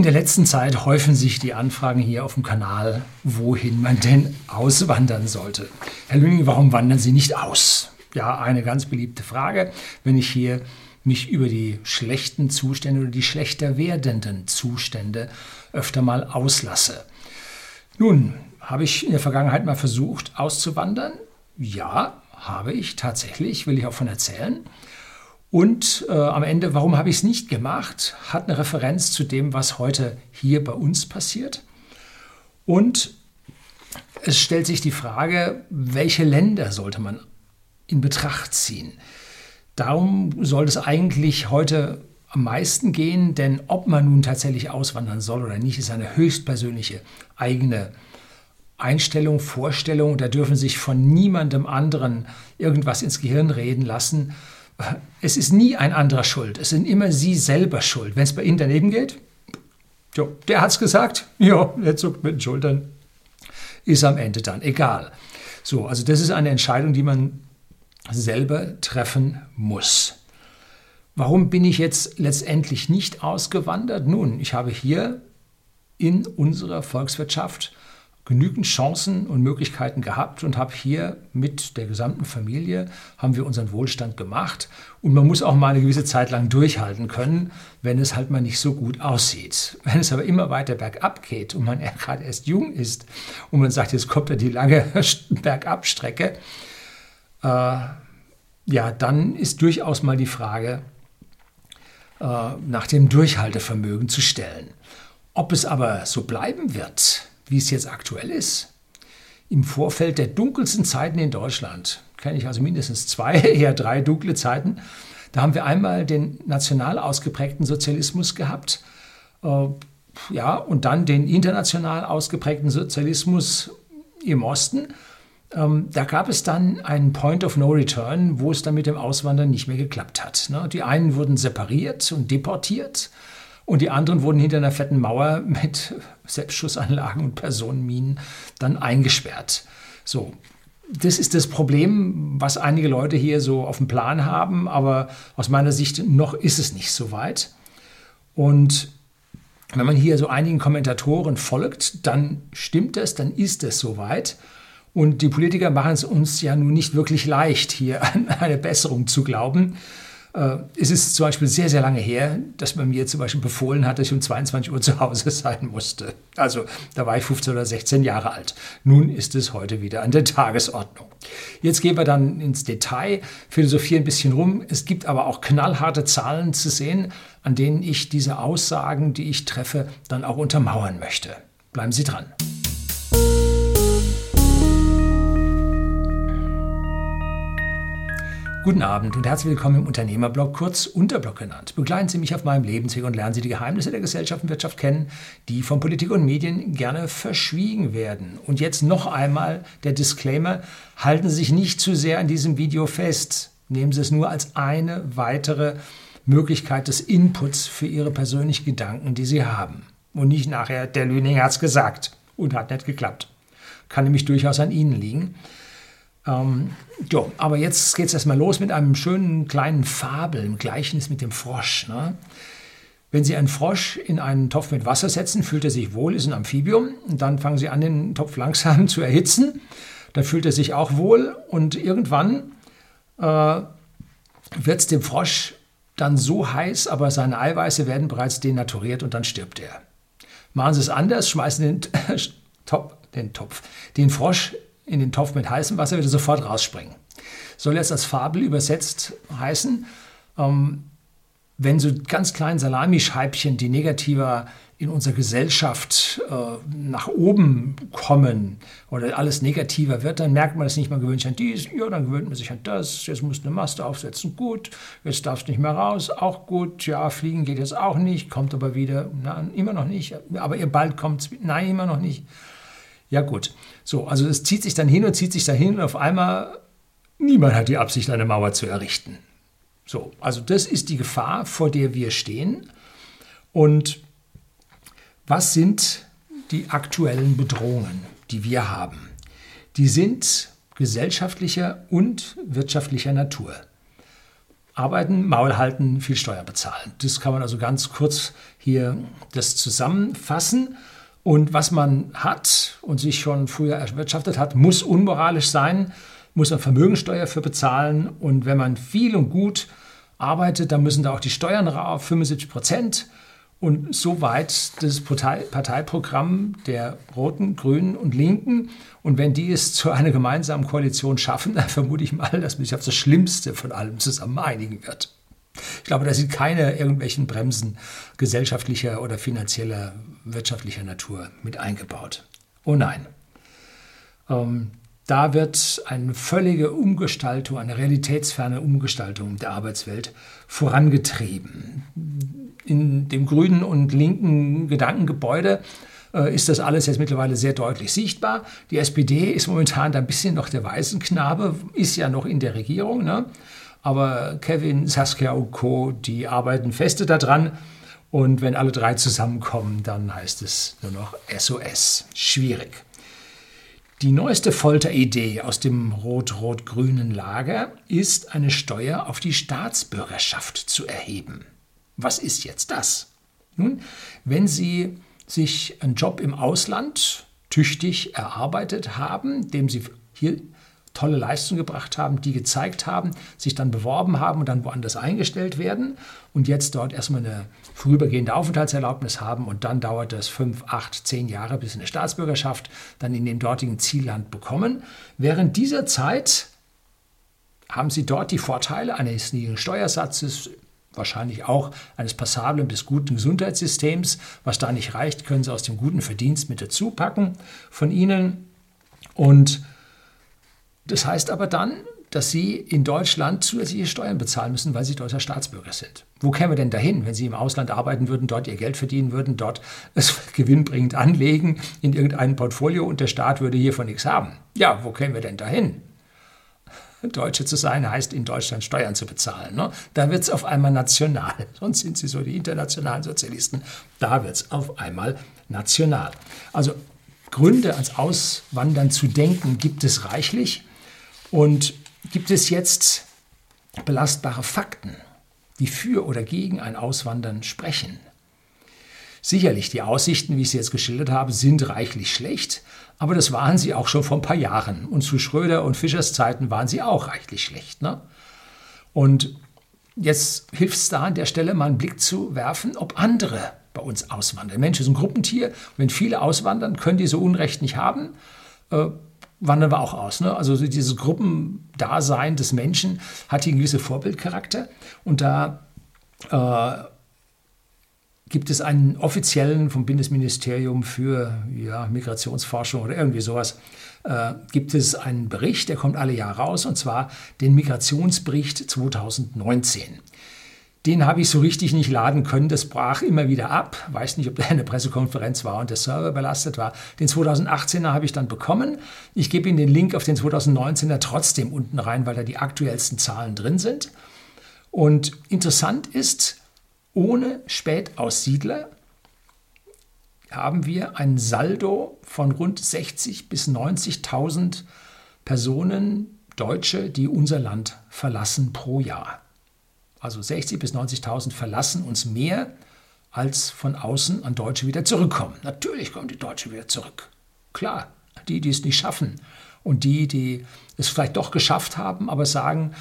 In der letzten Zeit häufen sich die Anfragen hier auf dem Kanal, wohin man denn auswandern sollte. Herr Lüning, warum wandern Sie nicht aus? Ja, eine ganz beliebte Frage, wenn ich hier mich über die schlechten Zustände oder die schlechter werdenden Zustände öfter mal auslasse. Nun, habe ich in der Vergangenheit mal versucht, auszuwandern? Ja, habe ich tatsächlich, will ich auch von erzählen. Und am Ende, warum habe ich es nicht gemacht, hat eine Referenz zu dem, was heute hier bei uns passiert. Und es stellt sich die Frage, welche Länder sollte man in Betracht ziehen? Darum soll es eigentlich heute am meisten gehen, denn ob man nun tatsächlich auswandern soll oder nicht, ist eine höchstpersönliche eigene Einstellung, Vorstellung. Da dürfen sich von niemandem anderen irgendwas ins Gehirn reden lassen. Es ist nie ein anderer schuld, es sind immer Sie selber schuld. Wenn es bei Ihnen daneben geht, jo, der hat es gesagt, jo, der zuckt mit den Schultern, ist am Ende dann egal. So, also das ist eine Entscheidung, die man selber treffen muss. Warum bin ich jetzt letztendlich nicht ausgewandert? Nun, ich habe hier in unserer Volkswirtschaft genügend Chancen und Möglichkeiten gehabt und habe hier mit der gesamten Familie, haben wir unseren Wohlstand gemacht. Und man muss auch mal eine gewisse Zeit lang durchhalten können, wenn es halt mal nicht so gut aussieht. Wenn es aber immer weiter bergab geht und man gerade erst jung ist und man sagt, jetzt kommt ja die lange Bergabstrecke, ja, dann ist durchaus mal die Frage nach dem Durchhaltevermögen zu stellen. Ob es aber so bleiben wird, wie es jetzt aktuell ist, im Vorfeld der dunkelsten Zeiten in Deutschland, kenne ich also mindestens 2, eher 3 dunkle Zeiten, da haben wir einmal den national ausgeprägten Sozialismus gehabt, ja, und dann den international ausgeprägten Sozialismus im Osten. Da gab es dann einen Point of No Return, wo es dann mit dem Auswandern nicht mehr geklappt hat. Die einen wurden separiert und deportiert, und die anderen wurden hinter einer fetten Mauer mit Selbstschussanlagen und Personenminen dann eingesperrt. So, das ist das Problem, was einige Leute hier so auf dem Plan haben, aber aus meiner Sicht noch ist es nicht so weit. Und wenn man hier so einigen Kommentatoren folgt, dann stimmt das, dann ist es so weit. Und die Politiker machen es uns ja nun nicht wirklich leicht, hier an eine Besserung zu glauben. Es ist zum Beispiel sehr, sehr lange her, dass man mir zum Beispiel befohlen hat, dass ich um 22 Uhr zu Hause sein musste. Also da war ich 15 oder 16 Jahre alt. Nun ist es heute wieder an der Tagesordnung. Jetzt gehen wir dann ins Detail, philosophieren ein bisschen rum. Es gibt aber auch knallharte Zahlen zu sehen, an denen ich diese Aussagen, die ich treffe, dann auch untermauern möchte. Bleiben Sie dran. Guten Abend und herzlich willkommen im Unternehmerblog, kurz Unterblog genannt. Begleiten Sie mich auf meinem Lebensweg und lernen Sie die Geheimnisse der Gesellschaft und Wirtschaft kennen, die von Politik und Medien gerne verschwiegen werden. Und jetzt noch einmal der Disclaimer, halten Sie sich nicht zu sehr an diesem Video fest. Nehmen Sie es nur als eine weitere Möglichkeit des Inputs für Ihre persönlichen Gedanken, die Sie haben. Und nicht nachher, der Lüning hat es gesagt und hat nicht geklappt. Kann nämlich durchaus an Ihnen liegen. Jo, aber jetzt geht es erstmal los mit einem schönen kleinen Fabel, ein Gleichnis mit dem Frosch. Ne? Wenn Sie einen Frosch in einen Topf mit Wasser setzen, fühlt er sich wohl, ist ein Amphibium. Und dann fangen Sie an, den Topf langsam zu erhitzen. Dann fühlt er sich auch wohl. Und irgendwann wird es dem Frosch dann so heiß, aber seine Eiweiße werden bereits denaturiert und dann stirbt er. Machen Sie es anders, schmeißen den Frosch in den Topf mit heißem Wasser, wird er sofort rausspringen. Soll jetzt als Fabel übersetzt heißen, wenn so ganz kleine Salamischeibchen, die negativer in unserer Gesellschaft nach oben kommen oder alles negativer wird, dann merkt man es nicht, man gewöhnt sich an dies, ja, dann gewöhnt man sich an das, jetzt muss eine Maske aufsetzen, gut, jetzt darfst du nicht mehr raus, auch gut, ja, fliegen geht jetzt auch nicht, kommt aber wieder, na, immer noch nicht, aber ihr bald kommt, nein, immer noch nicht. Ja gut, so, also es zieht sich dann hin und auf einmal, niemand hat die Absicht, eine Mauer zu errichten. So, also das ist die Gefahr, vor der wir stehen. Und was sind die aktuellen Bedrohungen, die wir haben? Die sind gesellschaftlicher und wirtschaftlicher Natur. arbeiten, Maul halten, viel Steuer bezahlen. Das kann man also ganz kurz hier das zusammenfassen. Und was man hat und sich schon früher erwirtschaftet hat, muss unmoralisch sein, muss man Vermögensteuer für bezahlen. Und wenn man viel und gut arbeitet, dann müssen da auch die Steuern rauf, 75%. Und soweit das Parteiprogramm der Roten, Grünen und Linken. Und wenn die es zu einer gemeinsamen Koalition schaffen, dann vermute ich mal, dass man sich auf das Schlimmste von allem zusammen einigen wird. Ich glaube, da sind keine irgendwelchen Bremsen gesellschaftlicher oder finanzieller, wirtschaftlicher Natur mit eingebaut. Oh nein. Da wird eine völlige Umgestaltung, eine realitätsferne Umgestaltung der Arbeitswelt vorangetrieben. In dem grünen und linken Gedankengebäude ist das alles jetzt mittlerweile sehr deutlich sichtbar. Die SPD ist momentan da ein bisschen noch der Waisenknabe, ist ja noch in der Regierung, ne? Aber Kevin, Saskia und Co., die arbeiten feste daran. Und wenn alle drei zusammenkommen, dann heißt es nur noch SOS. Schwierig. Die neueste Folteridee aus dem rot-rot-grünen Lager ist, eine Steuer auf die Staatsbürgerschaft zu erheben. Was ist jetzt das? Nun, wenn Sie sich einen Job im Ausland tüchtig erarbeitet haben, dem Sie hier tolle Leistungen gebracht haben, die gezeigt haben, sich dann beworben haben und dann woanders eingestellt werden und jetzt dort erstmal eine vorübergehende Aufenthaltserlaubnis haben und dann dauert das 5, 8, 10 Jahre, bis eine Staatsbürgerschaft dann in dem dortigen Zielland bekommen. Während dieser Zeit haben Sie dort die Vorteile eines niedrigen Steuersatzes, wahrscheinlich auch eines passablen bis guten Gesundheitssystems. Was da nicht reicht, können Sie aus dem guten Verdienst mit dazu packen von Ihnen. Und das heißt aber dann, dass Sie in Deutschland zusätzliche Steuern bezahlen müssen, weil Sie deutscher Staatsbürger sind. Wo kämen wir denn dahin, wenn Sie im Ausland arbeiten würden, dort Ihr Geld verdienen würden, dort es gewinnbringend anlegen in irgendein Portfolio und der Staat würde hiervon nichts haben? Ja, wo kämen wir denn dahin? Deutsche zu sein heißt, in Deutschland Steuern zu bezahlen. Ne? Da wird es auf einmal national. Sonst sind Sie so die internationalen Sozialisten. Da wird es auf einmal national. Also Gründe, ans Auswandern zu denken, gibt es reichlich. Und gibt es jetzt belastbare Fakten, die für oder gegen ein Auswandern sprechen? Sicherlich, die Aussichten, wie ich sie jetzt geschildert habe, sind reichlich schlecht, aber das waren sie auch schon vor ein paar Jahren. Und zu Schröder und Fischers Zeiten waren sie auch reichlich schlecht, ne? Und jetzt hilft es da an der Stelle, mal einen Blick zu werfen, ob andere bei uns auswandern. Der Mensch ist ein Gruppentier und wenn viele auswandern, können die so Unrecht nicht haben, wandern wir auch aus, ne? Also dieses Gruppendasein des Menschen hat hier einen gewissen Vorbildcharakter und da gibt es einen offiziellen vom Bundesministerium für Migrationsforschung oder irgendwie sowas, gibt es einen Bericht, der kommt alle Jahre raus, und zwar den Migrationsbericht 2019. Den habe ich so richtig nicht laden können, das brach immer wieder ab. Weiß nicht, ob da eine Pressekonferenz war und der Server belastet war. Den 2018er habe ich dann bekommen. Ich gebe Ihnen den Link auf den 2019er trotzdem unten rein, weil da die aktuellsten Zahlen drin sind. Und interessant ist, ohne Spätaussiedler haben wir ein Saldo von rund 60.000 bis 90.000 Personen, Deutsche, die unser Land verlassen pro Jahr. Also 60.000 bis 90.000 verlassen uns mehr, als von außen an Deutsche wieder zurückkommen. Natürlich kommen die Deutschen wieder zurück. Klar, die, die es nicht schaffen. Und die, die es vielleicht doch geschafft haben, aber sagen,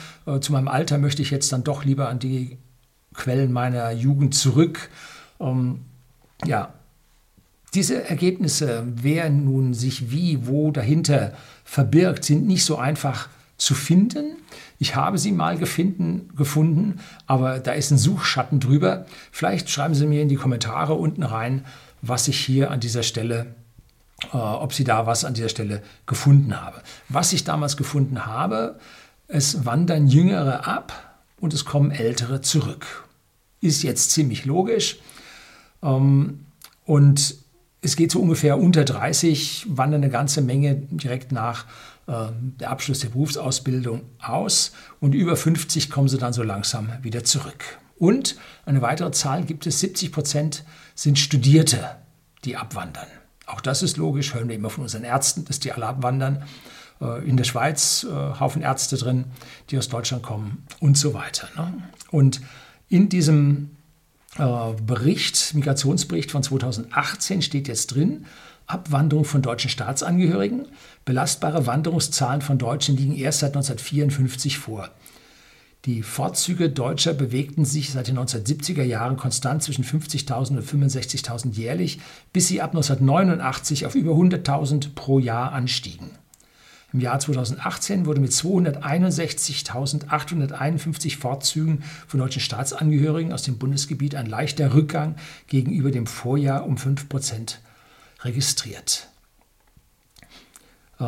zu meinem Alter möchte ich jetzt dann doch lieber an die Quellen meiner Jugend zurück. Diese Ergebnisse, wer nun sich wie, wo dahinter verbirgt, sind nicht so einfach zu finden. Ich habe sie mal gefunden, aber da ist ein Suchschatten drüber. Vielleicht schreiben Sie mir in die Kommentare unten rein, was ich hier an dieser Stelle, ob Sie da was an dieser Stelle gefunden haben. Was ich damals gefunden habe, es wandern Jüngere ab und es kommen Ältere zurück. Ist jetzt ziemlich logisch. Und es geht so ungefähr unter 30, wandern eine ganze Menge direkt nach der Abschluss der Berufsausbildung aus und über 50 kommen sie dann so langsam wieder zurück. Und eine weitere Zahl gibt es, 70% sind Studierte, die abwandern. Auch das ist logisch, hören wir immer von unseren Ärzten, dass die alle abwandern. in der Schweiz Haufen Ärzte drin, die aus Deutschland kommen und so weiter. Ne? Und in diesem Bericht, Migrationsbericht von 2018 steht jetzt drin, Abwanderung von deutschen Staatsangehörigen, belastbare Wanderungszahlen von Deutschen liegen erst seit 1954 vor. Die Fortzüge Deutscher bewegten sich seit den 1970er Jahren konstant zwischen 50.000 und 65.000 jährlich, bis sie ab 1989 auf über 100.000 pro Jahr anstiegen. Im Jahr 2018 wurde mit 261.851 Fortzügen von deutschen Staatsangehörigen aus dem Bundesgebiet ein leichter Rückgang gegenüber dem Vorjahr um 5% registriert. Im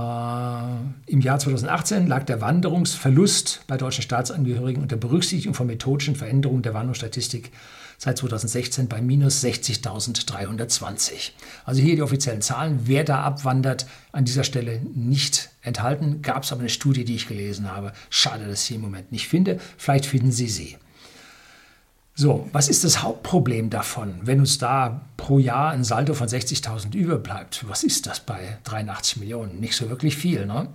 Jahr 2018 lag der Wanderungsverlust bei deutschen Staatsangehörigen unter Berücksichtigung von methodischen Veränderungen der Wanderungsstatistik seit 2016 bei minus 60.320. Also hier die offiziellen Zahlen, wer da abwandert, an dieser Stelle nicht enthalten. Gab es aber eine Studie, die ich gelesen habe. Schade, dass ich sie im Moment nicht finde. Vielleicht finden Sie sie. So, was ist das Hauptproblem davon, wenn uns da pro Jahr ein Saldo von 60.000 überbleibt? Was ist das bei 83 Millionen? Nicht so wirklich viel, ne?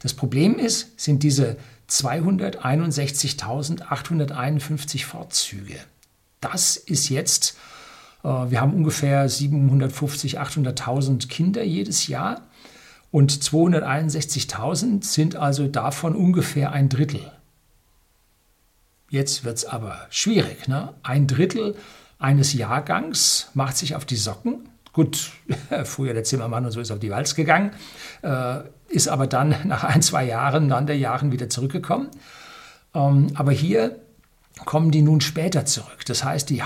Das Problem sind diese 261.851 Fortzüge. Das ist jetzt, wir haben ungefähr 750.000, 800.000 Kinder jedes Jahr und 261.000 sind also davon ungefähr ein Drittel. Jetzt wird es aber schwierig. Ne? Ein Drittel eines Jahrgangs macht sich auf die Socken. Gut, früher der Zimmermann und so ist auf die Walz gegangen, ist aber dann nach ein, zwei Jahren, nach der Jahren wieder zurückgekommen. Aber hier kommen die nun später zurück. Das heißt, die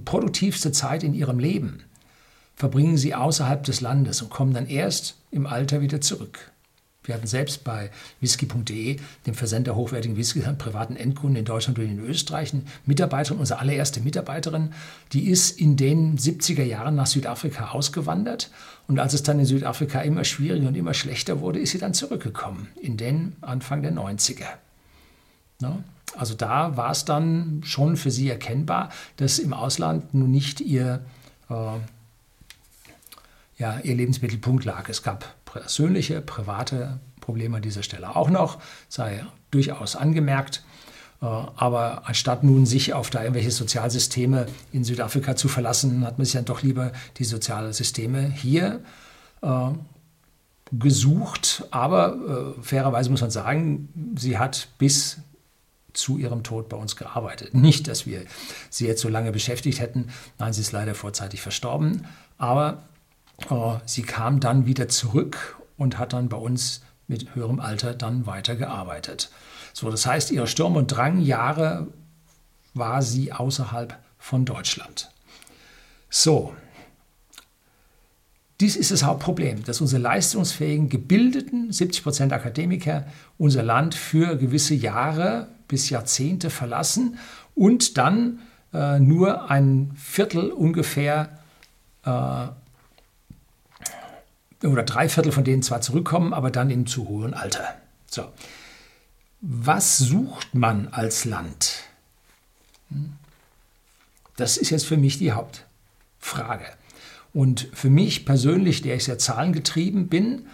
produktivste Zeit in ihrem Leben verbringen sie außerhalb des Landes und kommen dann erst im Alter wieder zurück. Wir hatten selbst bei whisky.de, dem Versender hochwertigen Whisky an privaten Endkunden in Deutschland und in Österreich, eine Mitarbeiterin, unsere allererste Mitarbeiterin, die ist in den 70er Jahren nach Südafrika ausgewandert. Und als es dann in Südafrika immer schwieriger und immer schlechter wurde, ist sie dann zurückgekommen, in den Anfang der 90er. Ne? Also da war es dann schon für sie erkennbar, dass im Ausland nun nicht ihr Lebensmittelpunkt lag. Es gab persönliche, private Probleme an dieser Stelle auch noch, sei durchaus angemerkt. Aber anstatt nun sich auf da irgendwelche Sozialsysteme in Südafrika zu verlassen, hat man sich dann doch lieber die Sozialsysteme hier gesucht. Aber fairerweise muss man sagen, sie hat bis zu ihrem Tod bei uns gearbeitet. Nicht, dass wir sie jetzt so lange beschäftigt hätten. Nein, sie ist leider vorzeitig verstorben. Aber sie kam dann wieder zurück und hat dann bei uns mit höherem Alter dann weitergearbeitet. So, das heißt, ihre Sturm- und Drangjahre war sie außerhalb von Deutschland. So, dies ist das Hauptproblem, dass unsere leistungsfähigen, gebildeten 70% Akademiker unser Land für gewisse Jahre bis Jahrzehnte verlassen und dann nur ein Viertel ungefähr oder 3/4 von denen zwar zurückkommen, aber dann in zu hohem Alter. So. Was sucht man als Land? Das ist jetzt für mich die Hauptfrage. Und für mich persönlich, der ich sehr zahlengetrieben bin,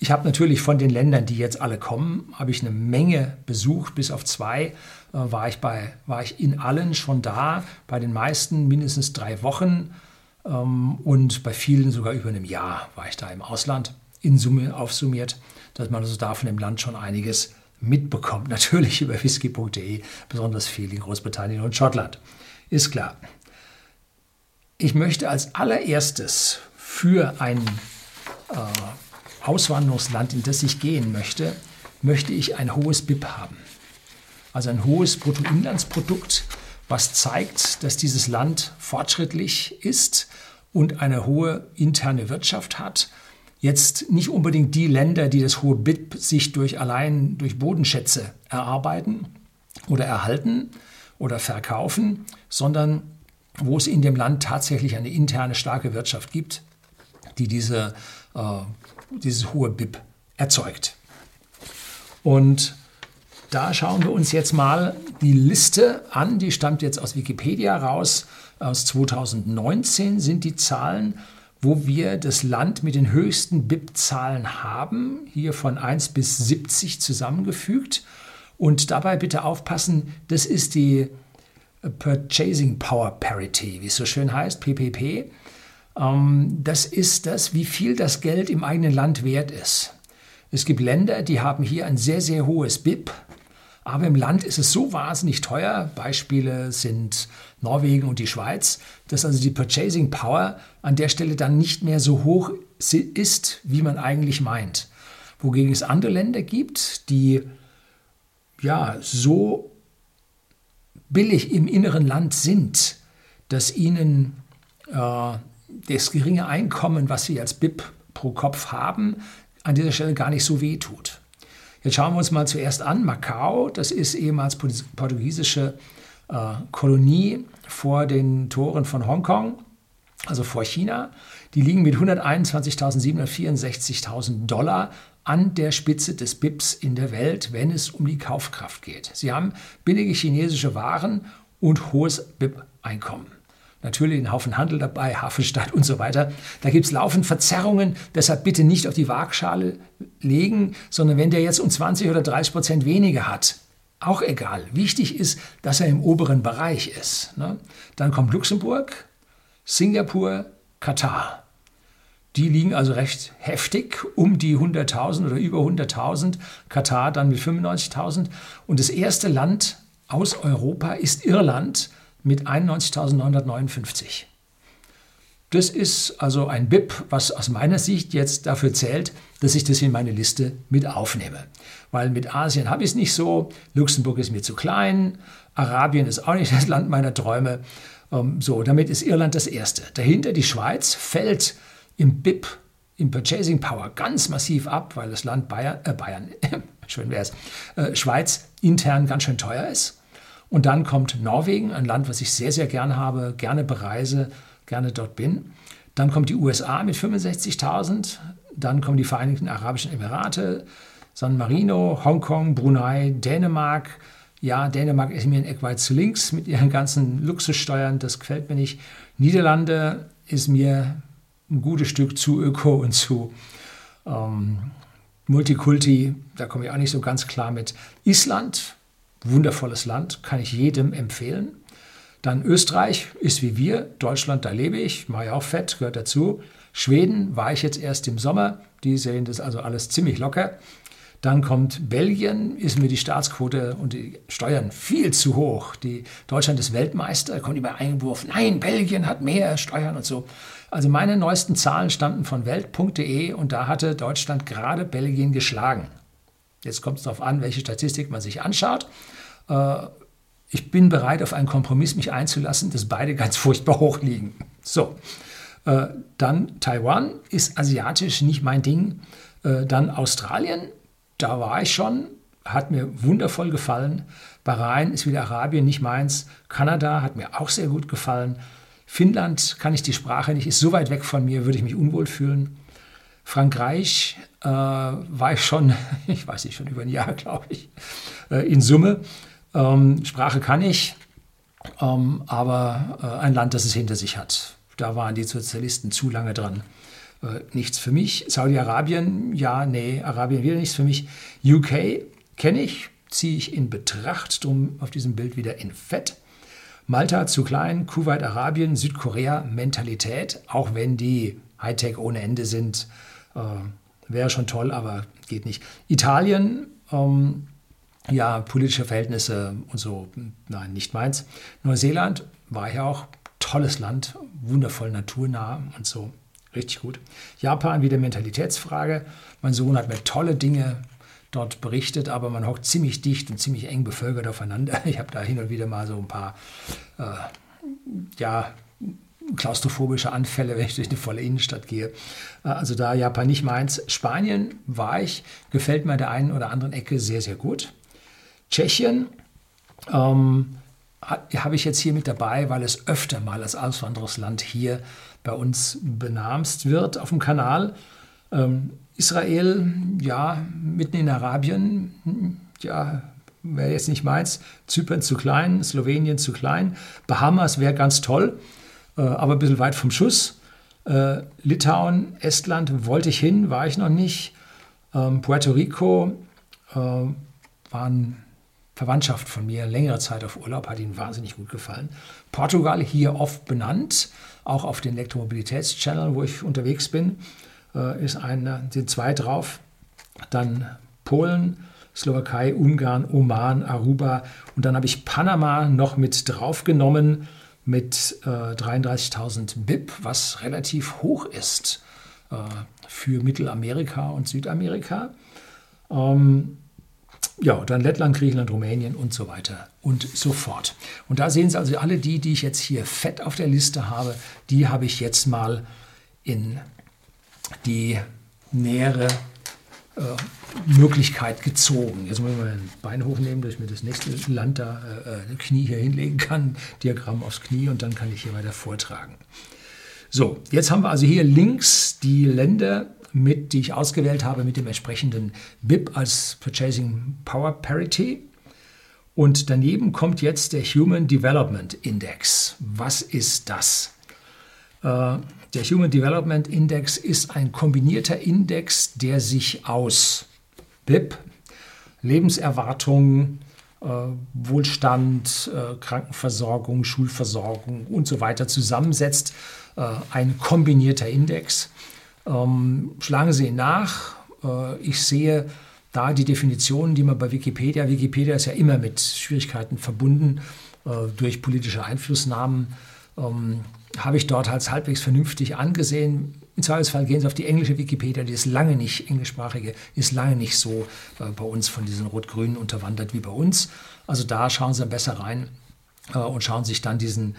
ich habe natürlich von den Ländern, die jetzt alle kommen, habe ich eine Menge besucht. Bis auf 2 war ich in allen schon da, bei den meisten mindestens 3 Wochen. Und bei vielen sogar über einem Jahr war ich da im Ausland, in Summe aufsummiert, dass man also da von dem Land schon einiges mitbekommt. Natürlich über whisky.de, besonders viel in Großbritannien und Schottland, ist klar. Ich möchte als allererstes für ein Auswanderungsland, in das ich gehen möchte, ich ein hohes BIP haben. Also ein hohes Bruttoinlandsprodukt, was zeigt, dass dieses Land fortschrittlich ist und eine hohe interne Wirtschaft hat. Jetzt nicht unbedingt die Länder, die das hohe BIP sich allein durch Bodenschätze erarbeiten oder erhalten oder verkaufen, sondern wo es in dem Land tatsächlich eine interne starke Wirtschaft gibt, die dieses hohe BIP erzeugt. Und da schauen wir uns jetzt mal die Liste an, die stammt jetzt aus Wikipedia raus. Aus 2019 sind die Zahlen wo wir das Land mit den höchsten BIP-Zahlen haben, hier von 1 bis 70 zusammengefügt. Und dabei bitte aufpassen, das ist die Purchasing Power Parity, wie es so schön heißt, PPP. Das ist das, wie viel das Geld im eigenen Land wert ist. Es gibt Länder, die haben hier ein sehr, sehr hohes BIP, aber im Land ist es so wahnsinnig teuer, Beispiele sind Norwegen und die Schweiz, dass also die Purchasing Power an der Stelle dann nicht mehr so hoch ist, wie man eigentlich meint. Wogegen es andere Länder gibt, die ja so billig im inneren Land sind, dass ihnen das geringe Einkommen, was sie als BIP pro Kopf haben, an dieser Stelle gar nicht so weh tut. Jetzt schauen wir uns mal zuerst an Macau, das ist ehemals portugiesische Kolonie vor den Toren von Hongkong, also vor China. Die liegen mit 121.764.000 Dollar an der Spitze des BIPs in der Welt, wenn es um die Kaufkraft geht. Sie haben billige chinesische Waren und hohes BIP-Einkommen. Natürlich einen Haufen Handel dabei, Hafenstadt und so weiter. Da gibt es laufend Verzerrungen, deshalb bitte nicht auf die Waagschale legen, sondern wenn der jetzt um 20 oder 30% weniger hat, auch egal. Wichtig ist, dass er im oberen Bereich ist. Ne? Dann kommt Luxemburg, Singapur, Katar. Die liegen also recht heftig um die 100.000 oder über 100.000, Katar dann mit 95.000. Und das erste Land aus Europa ist Irland, mit 91.959. Das ist also ein BIP, was aus meiner Sicht jetzt dafür zählt, dass ich das in meine Liste mit aufnehme. Weil mit Asien habe ich es nicht so, Luxemburg ist mir zu klein, Arabien ist auch nicht das Land meiner Träume. So, damit ist Irland das erste. Dahinter die Schweiz fällt im BIP, im Purchasing Power, ganz massiv ab, weil das Land Schweiz intern ganz schön teuer ist. Und dann kommt Norwegen, ein Land, was ich sehr, sehr gern habe, gerne bereise, gerne dort bin. Dann kommt die USA mit 65.000, dann kommen die Vereinigten Arabischen Emirate, San Marino, Hongkong, Brunei, Dänemark. Ja, Dänemark ist mir ein Eck weit zu links mit ihren ganzen Luxussteuern, das gefällt mir nicht. Niederlande ist mir ein gutes Stück zu öko und zu Multikulti, da komme ich auch nicht so ganz klar mit. Island, wundervolles Land, kann ich jedem empfehlen. Dann Österreich ist wie wir, Deutschland, da lebe ich, mache ich auch fett, gehört dazu. Schweden war ich jetzt erst im Sommer, die sehen das also alles ziemlich locker. Dann kommt Belgien, ist mir die Staatsquote und die Steuern viel zu hoch. Deutschland ist Weltmeister, kommt über Einwurf, nein, Belgien hat mehr Steuern und so. Also meine neuesten Zahlen stammten von welt.de und da hatte Deutschland gerade Belgien geschlagen. Jetzt kommt es darauf an, welche Statistik man sich anschaut. Ich bin bereit, auf einen Kompromiss mich einzulassen, dass beide ganz furchtbar hoch liegen. So, dann Taiwan ist asiatisch nicht mein Ding. Dann Australien, da war ich schon, hat mir wundervoll gefallen. Bahrain ist wieder Arabien, nicht meins. Kanada hat mir auch sehr gut gefallen. Finnland kann ich die Sprache nicht, ist so weit weg von mir, würde ich mich unwohl fühlen. Frankreich war ich schon, ich weiß nicht, schon über ein Jahr, glaube ich, in Summe. Sprache kann ich, aber ein Land, das es hinter sich hat. Da waren die Sozialisten zu lange dran. Nichts für mich. Saudi-Arabien, ja, nee, Arabien wieder nichts für mich. UK kenne ich, ziehe ich in Betracht, drum auf diesem Bild wieder in Fett. Malta zu klein, Kuwait, Arabien, Südkorea, Mentalität, auch wenn die Hightech ohne Ende sind, wäre schon toll, aber geht nicht. Italien, ja, politische Verhältnisse und so, nein, nicht meins. Neuseeland war ich auch, tolles Land, wundervoll naturnah und so, richtig gut. Japan, wieder Mentalitätsfrage. Mein Sohn hat mir tolle Dinge dort berichtet, aber man hockt ziemlich dicht und ziemlich eng bevölkert aufeinander. Ich habe da hin und wieder mal so ein paar, klaustrophobische Anfälle, wenn ich durch eine volle Innenstadt gehe. Also da Japan nicht meins. Spanien war ich, gefällt mir an der einen oder anderen Ecke sehr, sehr gut. Tschechien habe ich jetzt hier mit dabei, weil es öfter mal als Auswanderungsland hier bei uns benamst wird auf dem Kanal. Israel, ja, mitten in Arabien, ja, wäre jetzt nicht meins. Zypern zu klein, Slowenien zu klein. Bahamas wäre ganz toll, aber ein bisschen weit vom Schuss. Litauen, Estland wollte ich hin, war ich noch nicht. Puerto Rico war eine Verwandtschaft von mir, längere Zeit auf Urlaub, hat ihnen wahnsinnig gut gefallen. Portugal hier oft benannt, auch auf den Elektromobilitätschannel, wo ich unterwegs bin, sind zwei drauf. Dann Polen, Slowakei, Ungarn, Oman, Aruba und dann habe ich Panama noch mit draufgenommen mit 33.000 BIP, was relativ hoch ist für Mittelamerika und Südamerika. Dann Lettland, Griechenland, Rumänien und so weiter und so fort. Und da sehen Sie also alle die ich jetzt hier fett auf der Liste habe, die habe ich jetzt mal in die nähere Möglichkeit gezogen. Jetzt muss ich mal ein Bein hochnehmen, dass ich mir das nächste Land da, Knie hier hinlegen kann, Diagramm aufs Knie und dann kann ich hier weiter vortragen. So, jetzt haben wir also hier links die Länder, die ich ausgewählt habe, mit dem entsprechenden BIP als Purchasing Power Parity und daneben kommt jetzt der Human Development Index. Was ist das? Der Human Development Index ist ein kombinierter Index, der sich aus BIP, Lebenserwartung, Wohlstand, Krankenversorgung, Schulversorgung und so weiter zusammensetzt. Ein kombinierter Index. Schlagen Sie ihn nach. Ich sehe da die Definitionen, die man bei Wikipedia ist ja immer mit Schwierigkeiten verbunden durch politische Einflussnahmen, habe ich dort als halbwegs vernünftig angesehen. Im Zweifelsfall gehen Sie auf die englische Wikipedia, die englischsprachige ist lange nicht so bei uns von diesen Rot-Grünen unterwandert wie bei uns. Also da schauen Sie besser rein und schauen sich dann diesen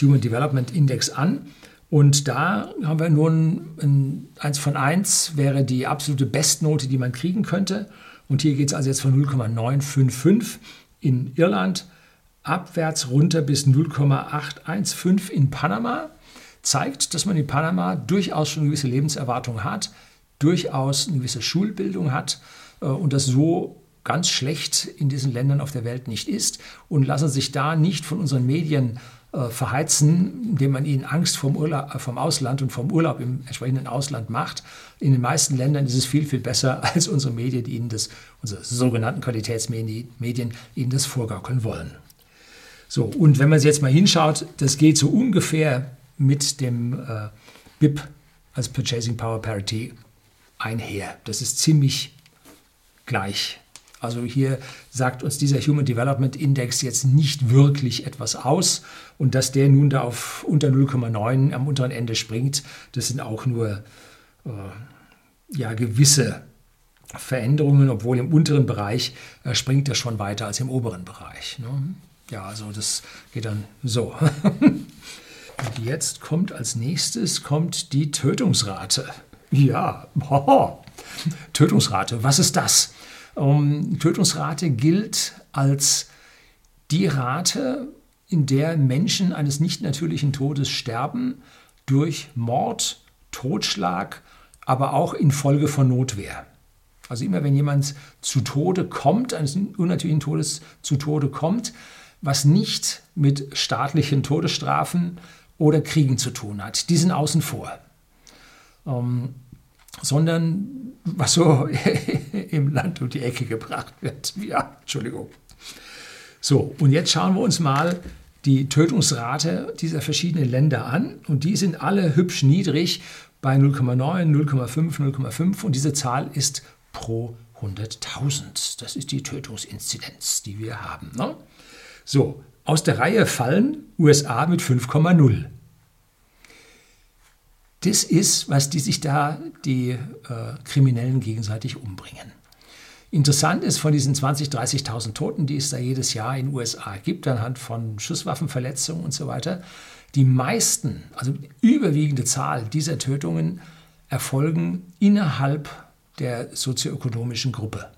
Human Development Index an. Und da haben wir nun 1 von 1 wäre die absolute Bestnote, die man kriegen könnte. Und hier geht es also jetzt von 0,955 in Irland abwärts runter bis 0,815 in Panama, zeigt, dass man in Panama durchaus schon eine gewisse Lebenserwartung hat, durchaus eine gewisse Schulbildung hat und das so ganz schlecht in diesen Ländern auf der Welt nicht ist und lassen sich da nicht von unseren Medien verheizen, indem man ihnen Angst vom Ausland und vom Urlaub im entsprechenden Ausland macht. In den meisten Ländern ist es viel, viel besser, als unsere Medien, die ihnen unsere sogenannten Qualitätsmedien, ihnen das vorgaukeln wollen. So, und wenn man jetzt mal hinschaut, das geht so ungefähr mit dem BIP als Purchasing Power Parity einher. Das ist ziemlich gleich. Also hier sagt uns dieser Human Development Index jetzt nicht wirklich etwas aus. Und dass der nun da auf unter 0,9 am unteren Ende springt, das sind auch nur gewisse Veränderungen, obwohl im unteren Bereich springt er schon weiter als im oberen Bereich, ne? Ja, also das geht dann so. Und jetzt kommt als nächstes die Tötungsrate. Ja, Tötungsrate, was ist das? Tötungsrate gilt als die Rate, in der Menschen eines nicht natürlichen Todes sterben durch Mord, Totschlag, aber auch infolge von Notwehr. Also immer wenn jemand eines unnatürlichen Todes zu Tode kommt, was nicht mit staatlichen Todesstrafen oder Kriegen zu tun hat. Die sind außen vor. Sondern was so im Land um die Ecke gebracht wird. Ja, Entschuldigung. So, und jetzt schauen wir uns mal die Tötungsrate dieser verschiedenen Länder an. Und die sind alle hübsch niedrig bei 0,9, 0,5, 0,5. Und diese Zahl ist pro 100.000. Das ist die Tötungsinzidenz, die wir haben, ne? So, aus der Reihe fallen USA mit 5,0. Das ist, was die sich da, die Kriminellen, gegenseitig umbringen. Interessant ist, von diesen 20.000, 30.000 Toten, die es da jedes Jahr in den USA gibt, anhand von Schusswaffenverletzungen und so weiter, die meisten, also die überwiegende Zahl dieser Tötungen erfolgen innerhalb der sozioökonomischen Gruppe.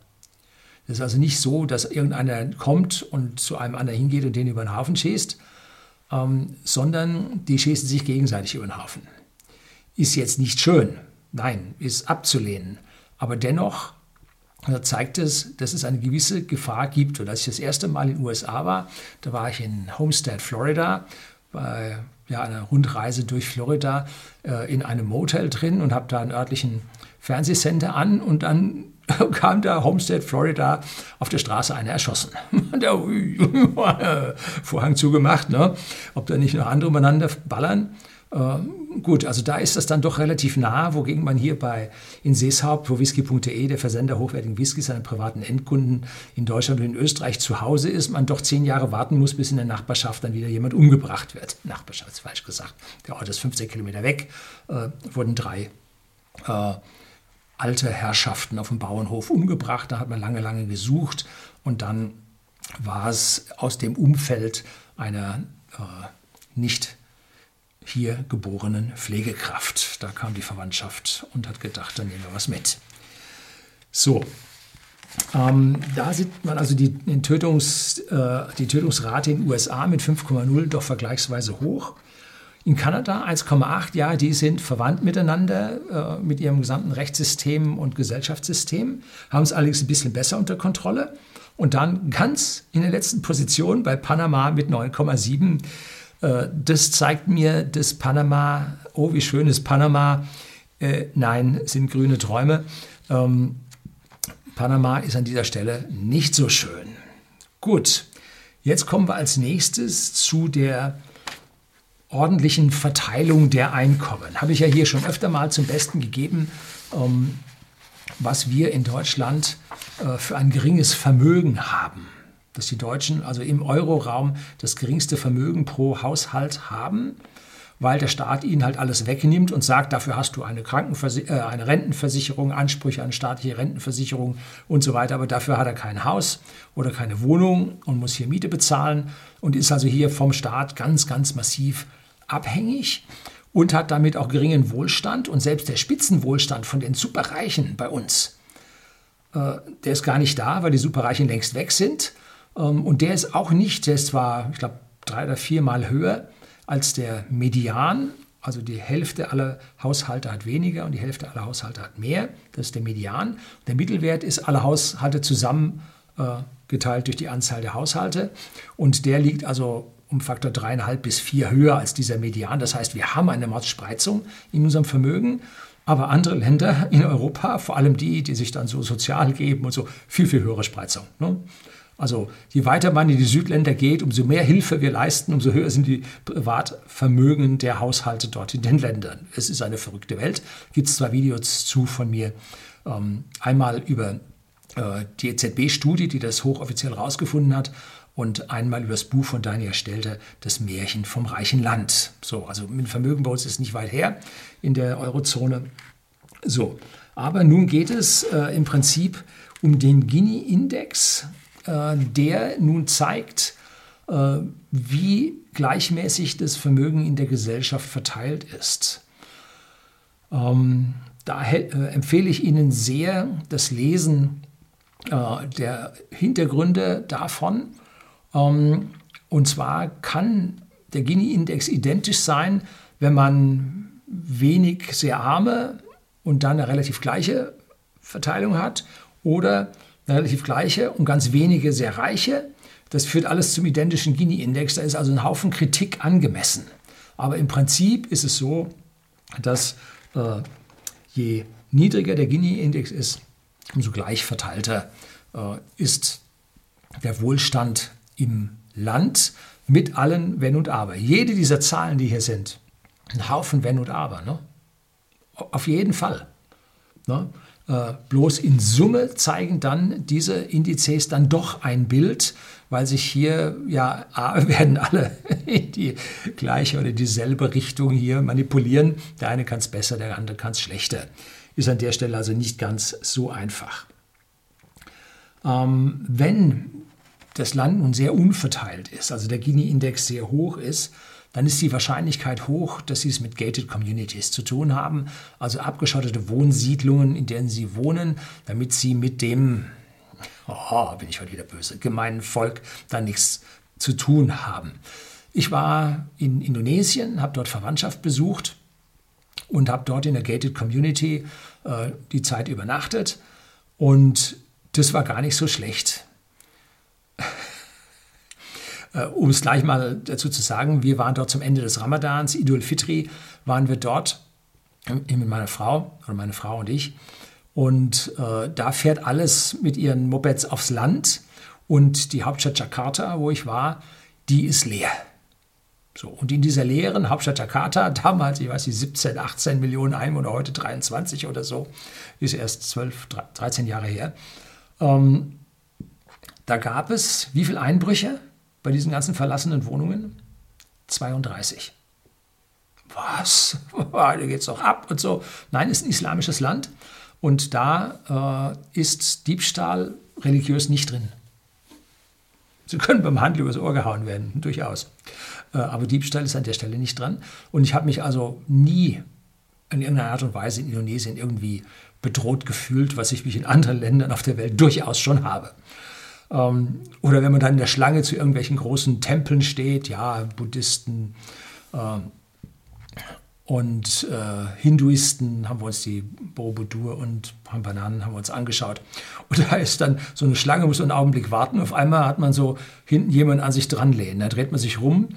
Es ist also nicht so, dass irgendeiner kommt und zu einem anderen hingeht und den über den Haufen schießt, sondern die schießen sich gegenseitig über den Haufen. Ist jetzt nicht schön, nein, ist abzulehnen. Aber dennoch zeigt es, dass es eine gewisse Gefahr gibt. Und als ich das erste Mal in den USA war, da war ich in Homestead, Florida, bei ja, einer Rundreise durch Florida in einem Motel drin und habe da einen örtlichen Fernsehsender an und dann kam da Homestead, Florida, auf der Straße einer erschossen. Vorhang zugemacht, ne? Ob da nicht noch andere umeinander ballern. Gut, also da ist das dann doch relativ nah, wogegen man hier in Seeshaupt, wo whisky.de, der Versender hochwertigen Whiskys an privaten Endkunden in Deutschland und in Österreich zu Hause ist, man doch 10 Jahre warten muss, bis in der Nachbarschaft dann wieder jemand umgebracht wird. Nachbarschaft ist falsch gesagt. Der Ort ist 15 Kilometer weg, wurden 3 alte Herrschaften auf dem Bauernhof umgebracht. Da hat man lange, lange gesucht und dann war es aus dem Umfeld einer nicht hier geborenen Pflegekraft. Da kam die Verwandtschaft und hat gedacht, dann nehmen wir was mit. So, da sieht man also die Tötungsrate in den USA mit 5,0 doch vergleichsweise hoch. In Kanada 1,8, ja, die sind verwandt miteinander mit ihrem gesamten Rechtssystem und Gesellschaftssystem, haben es allerdings ein bisschen besser unter Kontrolle. Und dann ganz in der letzten Position bei Panama mit 9,7. Das zeigt mir, dass Panama, oh, wie schön ist Panama, nein, sind grüne Träume. Panama ist an dieser Stelle nicht so schön. Gut, jetzt kommen wir als nächstes zu der ordentlichen Verteilung der Einkommen. Habe ich ja hier schon öfter mal zum Besten gegeben, was wir in Deutschland für ein geringes Vermögen haben. Dass die Deutschen also im Euroraum das geringste Vermögen pro Haushalt haben, weil der Staat ihnen halt alles wegnimmt und sagt, dafür hast du eine Rentenversicherung, Ansprüche an staatliche Rentenversicherung und so weiter, aber dafür hat er kein Haus oder keine Wohnung und muss hier Miete bezahlen und ist also hier vom Staat ganz, ganz massiv abhängig und hat damit auch geringen Wohlstand und selbst der Spitzenwohlstand von den Superreichen bei uns, der ist gar nicht da, weil die Superreichen längst weg sind. Und der ist auch nicht, der ist zwar, ich glaube, 3 oder 4 Mal höher als der Median. Also die Hälfte aller Haushalte hat weniger und die Hälfte aller Haushalte hat mehr. Das ist der Median. Der Mittelwert ist alle Haushalte zusammen geteilt durch die Anzahl der Haushalte. Und der liegt also um Faktor 3,5 bis 4 höher als dieser Median. Das heißt, wir haben eine Mordspreizung in unserem Vermögen. Aber andere Länder in Europa, vor allem die sich dann so sozial geben und so, viel, viel höhere Spreizung, ne? Also je weiter man in die Südländer geht, umso mehr Hilfe wir leisten, umso höher sind die Privatvermögen der Haushalte dort in den Ländern. Es ist eine verrückte Welt. Gibt es 2 Videos zu von mir. Einmal über die EZB-Studie, die das hochoffiziell rausgefunden hat, und einmal über das Buch von Daniel Stelter, das Märchen vom reichen Land. So, also mit dem Vermögen bei uns ist nicht weit her in der Eurozone. So, aber nun geht es im Prinzip um den Gini-Index, der nun zeigt, wie gleichmäßig das Vermögen in der Gesellschaft verteilt ist. Da empfehle ich Ihnen sehr das Lesen der Hintergründe davon. Und zwar kann der Gini-Index identisch sein, wenn man wenig, sehr arme und dann eine relativ gleiche Verteilung hat oder relativ gleiche und ganz wenige sehr reiche. Das führt alles zum identischen Gini-Index. Da ist also ein Haufen Kritik angemessen. Aber im Prinzip ist es so, dass je niedriger der Gini-Index ist, umso gleich verteilter ist der Wohlstand im Land mit allen Wenn und Aber. Jede dieser Zahlen, die hier sind, ein Haufen Wenn und Aber, ne? Auf jeden Fall, ne? Bloß in Summe zeigen dann diese Indizes dann doch ein Bild, weil sich hier, ja, werden alle in die gleiche oder dieselbe Richtung hier manipulieren. Der eine kann es besser, der andere kann es schlechter. Ist an der Stelle also nicht ganz so einfach. Wenn das Land nun sehr unverteilt ist, also der Gini-Index sehr hoch ist, dann ist die Wahrscheinlichkeit hoch, dass sie es mit Gated Communities zu tun haben, also abgeschottete Wohnsiedlungen, in denen sie wohnen, damit sie mit dem, bin ich heute wieder böse, gemeinen Volk dann nichts zu tun haben. Ich war in Indonesien, habe dort Verwandtschaft besucht und habe dort in der Gated Community die Zeit übernachtet und das war gar nicht so schlecht. Um es gleich mal dazu zu sagen, wir waren dort zum Ende des Ramadans, Idul Fitri, waren wir dort mit meiner Frau, oder meine Frau und ich. Und da fährt alles mit ihren Mopeds aufs Land. Und die Hauptstadt Jakarta, wo ich war, die ist leer. So, und in dieser leeren Hauptstadt Jakarta, damals, ich weiß nicht, 17, 18 Millionen Einwohner, heute 23 oder so, ist erst 12, 13 Jahre her. Da gab es, wie viele Einbrüche bei diesen ganzen verlassenen Wohnungen? 32. Was? Da geht's doch ab und so. Nein, ist ein islamisches Land und da ist Diebstahl religiös nicht drin. Sie können beim Handel übers Ohr gehauen werden, durchaus. Aber Diebstahl ist an der Stelle nicht dran. Und ich habe mich also nie in irgendeiner Art und Weise in Indonesien irgendwie bedroht gefühlt, was ich mich in anderen Ländern auf der Welt durchaus schon habe. Oder wenn man dann in der Schlange zu irgendwelchen großen Tempeln steht, ja, Buddhisten und Hinduisten haben wir uns die Borobudur und Pampananen haben wir uns angeschaut. Und da ist dann so eine Schlange, muss einen Augenblick warten. Auf einmal hat man so hinten jemanden an sich dran lehnen. Da dreht man sich rum,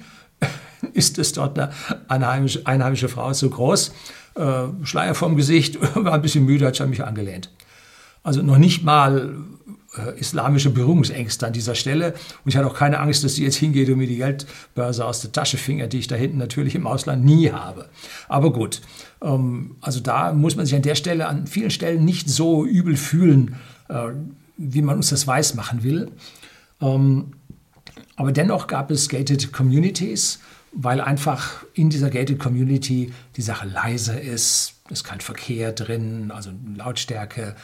ist es dort eine einheimische Frau, so groß, Schleier vorm Gesicht, war ein bisschen müde, hat schon mich angelehnt. Also noch nicht mal islamische Berührungsängste an dieser Stelle. Und ich hatte auch keine Angst, dass sie jetzt hingeht und mir die Geldbörse aus der Tasche fingert, die ich da hinten natürlich im Ausland nie habe. Aber gut, also da muss man sich an der Stelle, an vielen Stellen nicht so übel fühlen, wie man uns das weiß machen will. Aber dennoch gab es Gated Communities, weil einfach in dieser Gated Community die Sache leise ist, ist kein Verkehr drin, also Lautstärke.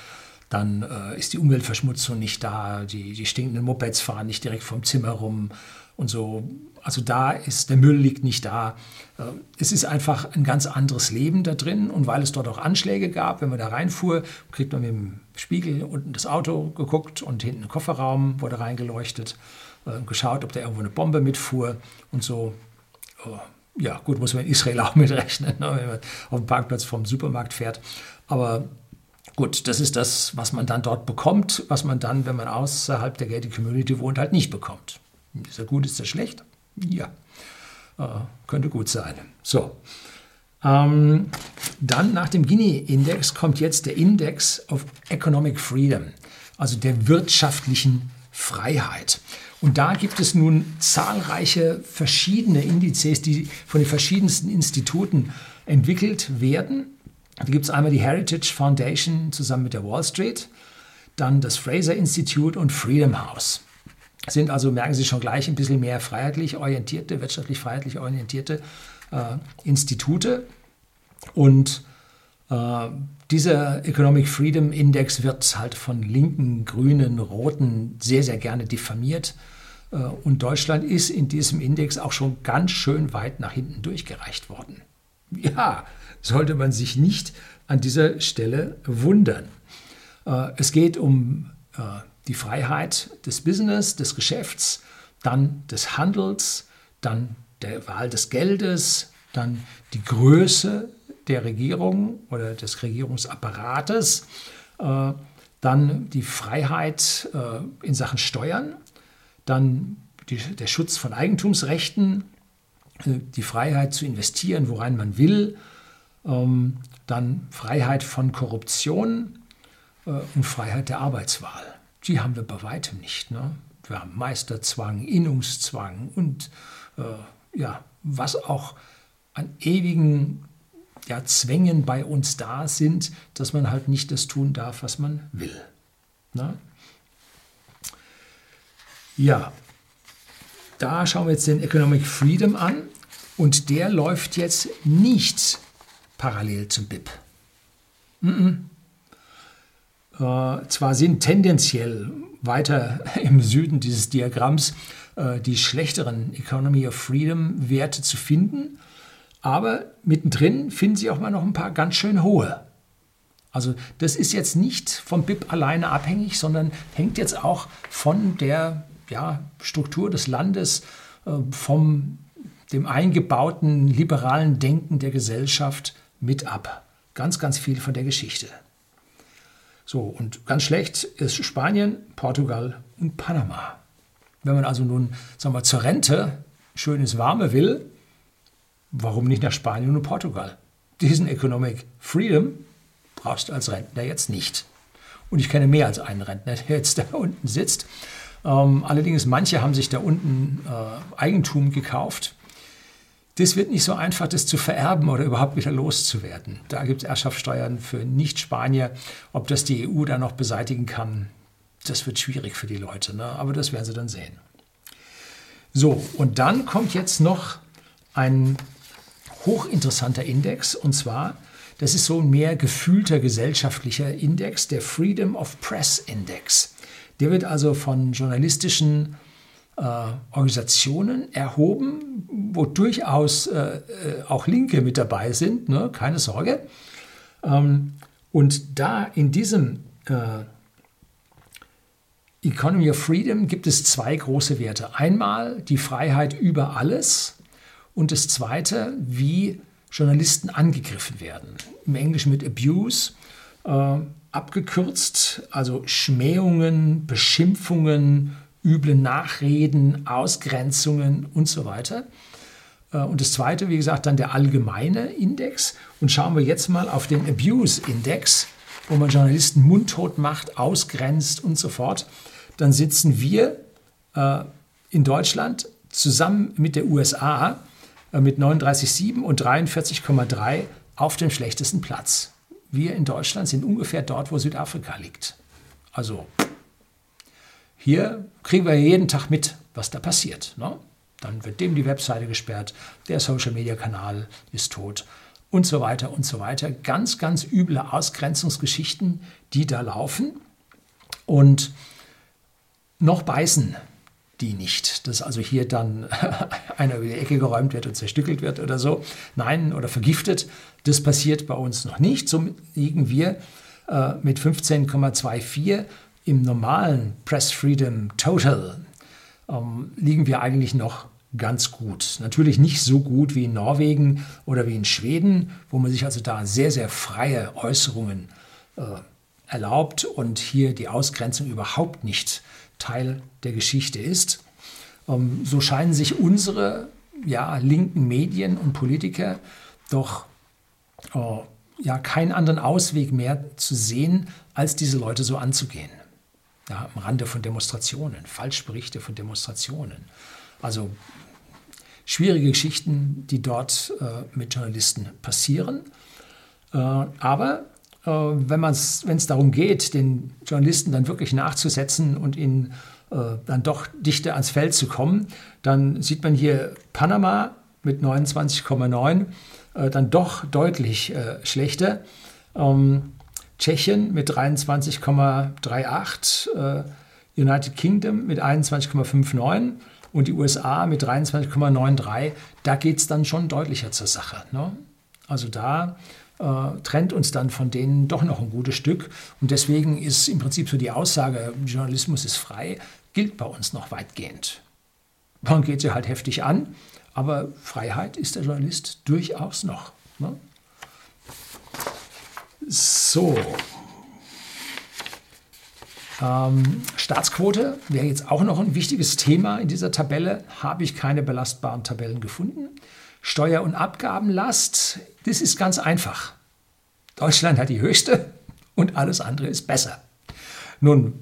Dann ist die Umweltverschmutzung nicht da, die stinkenden Mopeds fahren nicht direkt vom Zimmer rum und so. Also da ist, der Müll liegt nicht da. Es ist einfach ein ganz anderes Leben da drin. Und weil es dort auch Anschläge gab, wenn man da reinfuhr, kriegt man mit dem Spiegel unten das Auto geguckt und hinten im Kofferraum wurde reingeleuchtet, geschaut, ob da irgendwo eine Bombe mitfuhr und so. Ja gut, muss man in Israel auch mitrechnen, ne, wenn man auf dem Parkplatz vom Supermarkt fährt. Aber gut, das ist das, was man dann dort bekommt, was man dann, wenn man außerhalb der Gated Community wohnt, halt nicht bekommt. Ist das gut, ist das schlecht? Ja, könnte gut sein. So, dann nach dem Gini-Index kommt jetzt der Index of Economic Freedom, also der wirtschaftlichen Freiheit. Und da gibt es nun zahlreiche verschiedene Indizes, die von den verschiedensten Instituten entwickelt werden. Da gibt es einmal die Heritage Foundation zusammen mit der Wall Street, dann das Fraser Institute und Freedom House. Sind also, merken Sie schon gleich, ein bisschen mehr freiheitlich orientierte, wirtschaftlich-freiheitlich orientierte Institute. Und dieser Economic Freedom Index wird halt von linken, grünen, roten sehr, sehr gerne diffamiert. Und Deutschland ist in diesem Index auch schon ganz schön weit nach hinten durchgereicht worden. Ja, sollte man sich nicht an dieser Stelle wundern. Es geht um die Freiheit des Business, des Geschäfts, dann des Handels, dann der Wahl des Geldes, dann die Größe der Regierung oder des Regierungsapparates, dann die Freiheit in Sachen Steuern, dann der Schutz von Eigentumsrechten, die Freiheit zu investieren, worein man will, dann Freiheit von Korruption und Freiheit der Arbeitswahl. Die haben wir bei weitem nicht. Ne? Wir haben Meisterzwang, Innungszwang und ja, was auch an ewigen Zwängen bei uns da sind, dass man halt nicht das tun darf, was man will. Ne? Ja. Da schauen wir jetzt den Economic Freedom an und der läuft jetzt nicht parallel zum BIP. Zwar sind tendenziell weiter im Süden dieses Diagramms die schlechteren Economy of Freedom Werte zu finden, aber mittendrin finden Sie auch mal noch ein paar ganz schön hohe. Also das ist jetzt nicht vom BIP alleine abhängig, sondern hängt jetzt auch von der Struktur des Landes, vom dem eingebauten liberalen Denken der Gesellschaft mit ab. Ganz, ganz viel von der Geschichte. So, und ganz schlecht ist Spanien, Portugal und Panama. Wenn man also nun, sagen wir, zur Rente schönes Warme will, warum nicht nach Spanien und Portugal? Diesen Economic Freedom brauchst du als Rentner jetzt nicht. Und ich kenne mehr als einen Rentner, der jetzt da unten sitzt. Allerdings, manche haben sich da unten Eigentum gekauft. Das wird nicht so einfach, das zu vererben oder überhaupt wieder loszuwerden. Da gibt es Erbschaftssteuern für Nicht-Spanier. Ob das die EU da noch beseitigen kann, das wird schwierig für die Leute. Ne? Aber das werden sie dann sehen. So, und dann kommt jetzt noch ein hochinteressanter Index. Und zwar, das ist so ein mehr gefühlter gesellschaftlicher Index, der Freedom of Press Index. Der wird also von journalistischen Organisationen erhoben, wo durchaus auch Linke mit dabei sind, ne? Keine Sorge. Und da in diesem Economy of Freedom gibt es zwei große Werte. Einmal die Freiheit über alles und das zweite, wie Journalisten angegriffen werden. Im Englischen mit Abuse, abgekürzt, also Schmähungen, Beschimpfungen, üble Nachreden, Ausgrenzungen und so weiter. Und das zweite, wie gesagt, dann der allgemeine Index. Und schauen wir jetzt mal auf den Abuse-Index, wo man Journalisten mundtot macht, ausgrenzt und so fort. Dann sitzen wir in Deutschland zusammen mit der USA mit 39,7 und 43,3 auf dem schlechtesten Platz. Wir in Deutschland sind ungefähr dort, wo Südafrika liegt. Also hier kriegen wir jeden Tag mit, was da passiert. Ne? Dann wird dem die Webseite gesperrt, der Social-Media-Kanal ist tot und so weiter und so weiter. Ganz, ganz üble Ausgrenzungsgeschichten, die da laufen und noch beißen die nicht, dass also hier dann einer über die Ecke geräumt wird und zerstückelt wird oder so. Nein, oder vergiftet, das passiert bei uns noch nicht. So liegen wir mit 15,24 im normalen Press Freedom Total, liegen wir eigentlich noch ganz gut. Natürlich nicht so gut wie in Norwegen oder wie in Schweden, wo man sich also da sehr, sehr freie Äußerungen erlaubt und hier die Ausgrenzung überhaupt nicht Teil der Geschichte ist. So scheinen sich unsere linken Medien und Politiker doch keinen anderen Ausweg mehr zu sehen, als diese Leute so anzugehen. Ja, am Rande von Demonstrationen, Falschberichte von Demonstrationen. Also schwierige Geschichten, die dort mit Journalisten passieren. Aber wenn es darum geht, den Journalisten dann wirklich nachzusetzen und ihnen dann doch dichter ans Feld zu kommen, dann sieht man hier Panama mit 29,9, dann doch deutlich schlechter. Tschechien mit 23,38, United Kingdom mit 21,59 und die USA mit 23,93. Da geht es dann schon deutlicher zur Sache. Ne? Also da trennt uns dann von denen doch noch ein gutes Stück. Und deswegen ist im Prinzip so die Aussage, Journalismus ist frei, gilt bei uns noch weitgehend. Man geht sie halt heftig an, aber Freiheit ist der Journalist durchaus noch. Ne? So. Staatsquote wäre jetzt auch noch ein wichtiges Thema in dieser Tabelle. Habe ich keine belastbaren Tabellen gefunden. Steuer- und Abgabenlast, das ist ganz einfach. Deutschland hat die höchste und alles andere ist besser. Nun,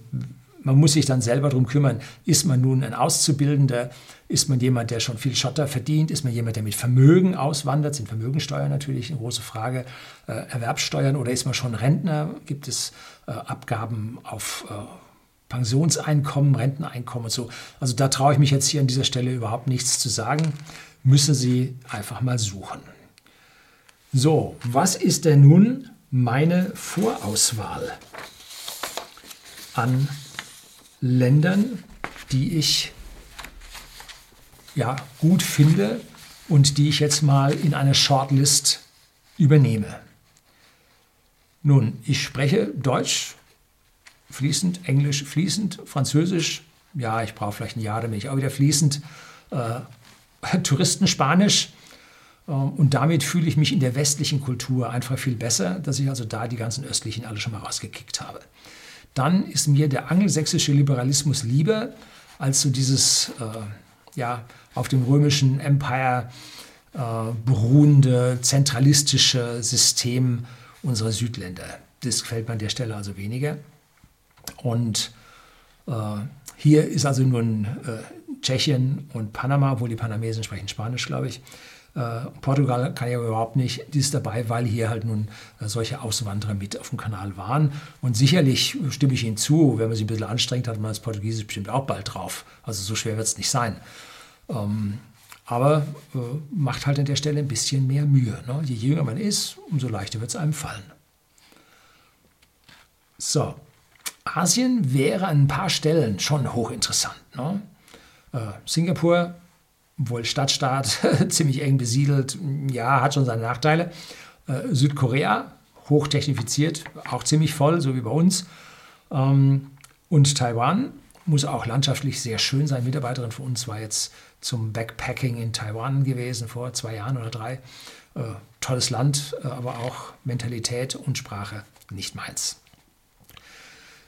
man muss sich dann selber darum kümmern, ist man nun ein Auszubildender, ist man jemand, der schon viel Schotter verdient, ist man jemand, der mit Vermögen auswandert, sind Vermögensteuern natürlich eine große Frage, Erwerbssteuern oder ist man schon Rentner, gibt es Abgaben auf Pensionseinkommen, Renteneinkommen und so. Also da traue ich mich jetzt hier an dieser Stelle überhaupt nichts zu sagen. Müssen Sie einfach mal suchen. So, was ist denn nun meine Vorauswahl an Ländern, die ich gut finde und die ich jetzt mal in eine Shortlist übernehme? Nun, ich spreche Deutsch fließend, Englisch fließend, Französisch, ja, ich brauche vielleicht ein Jahr, damit ich auch wieder fließend Touristenspanisch und damit fühle ich mich in der westlichen Kultur einfach viel besser, dass ich also da die ganzen Östlichen alle schon mal rausgekickt habe. Dann ist mir der angelsächsische Liberalismus lieber, als so dieses auf dem römischen Empire beruhende zentralistische System unserer Südländer. Das gefällt mir an der Stelle also weniger. Und hier ist also nur ein Tschechien und Panama, obwohl die Panamesen sprechen Spanisch, glaube ich. Portugal kann ja überhaupt nicht, die ist dabei, weil hier halt nun solche Auswanderer mit auf dem Kanal waren. Und sicherlich stimme ich Ihnen zu, wenn man sich ein bisschen anstrengt, hat man das Portugiesisch bestimmt auch bald drauf. Also so schwer wird es nicht sein. Aber macht halt an der Stelle ein bisschen mehr Mühe. Ne? Je jünger man ist, umso leichter wird es einem fallen. So, Asien wäre an ein paar Stellen schon hochinteressant. Ne? Singapur, wohl Stadtstaat, ziemlich eng besiedelt, ja, hat schon seine Nachteile. Südkorea, hochtechnifiziert, auch ziemlich voll, so wie bei uns. Und Taiwan muss auch landschaftlich sehr schön sein. Mitarbeiterin von uns war jetzt zum Backpacking in Taiwan gewesen vor 2 Jahren oder 3. Tolles Land, aber auch Mentalität und Sprache nicht meins.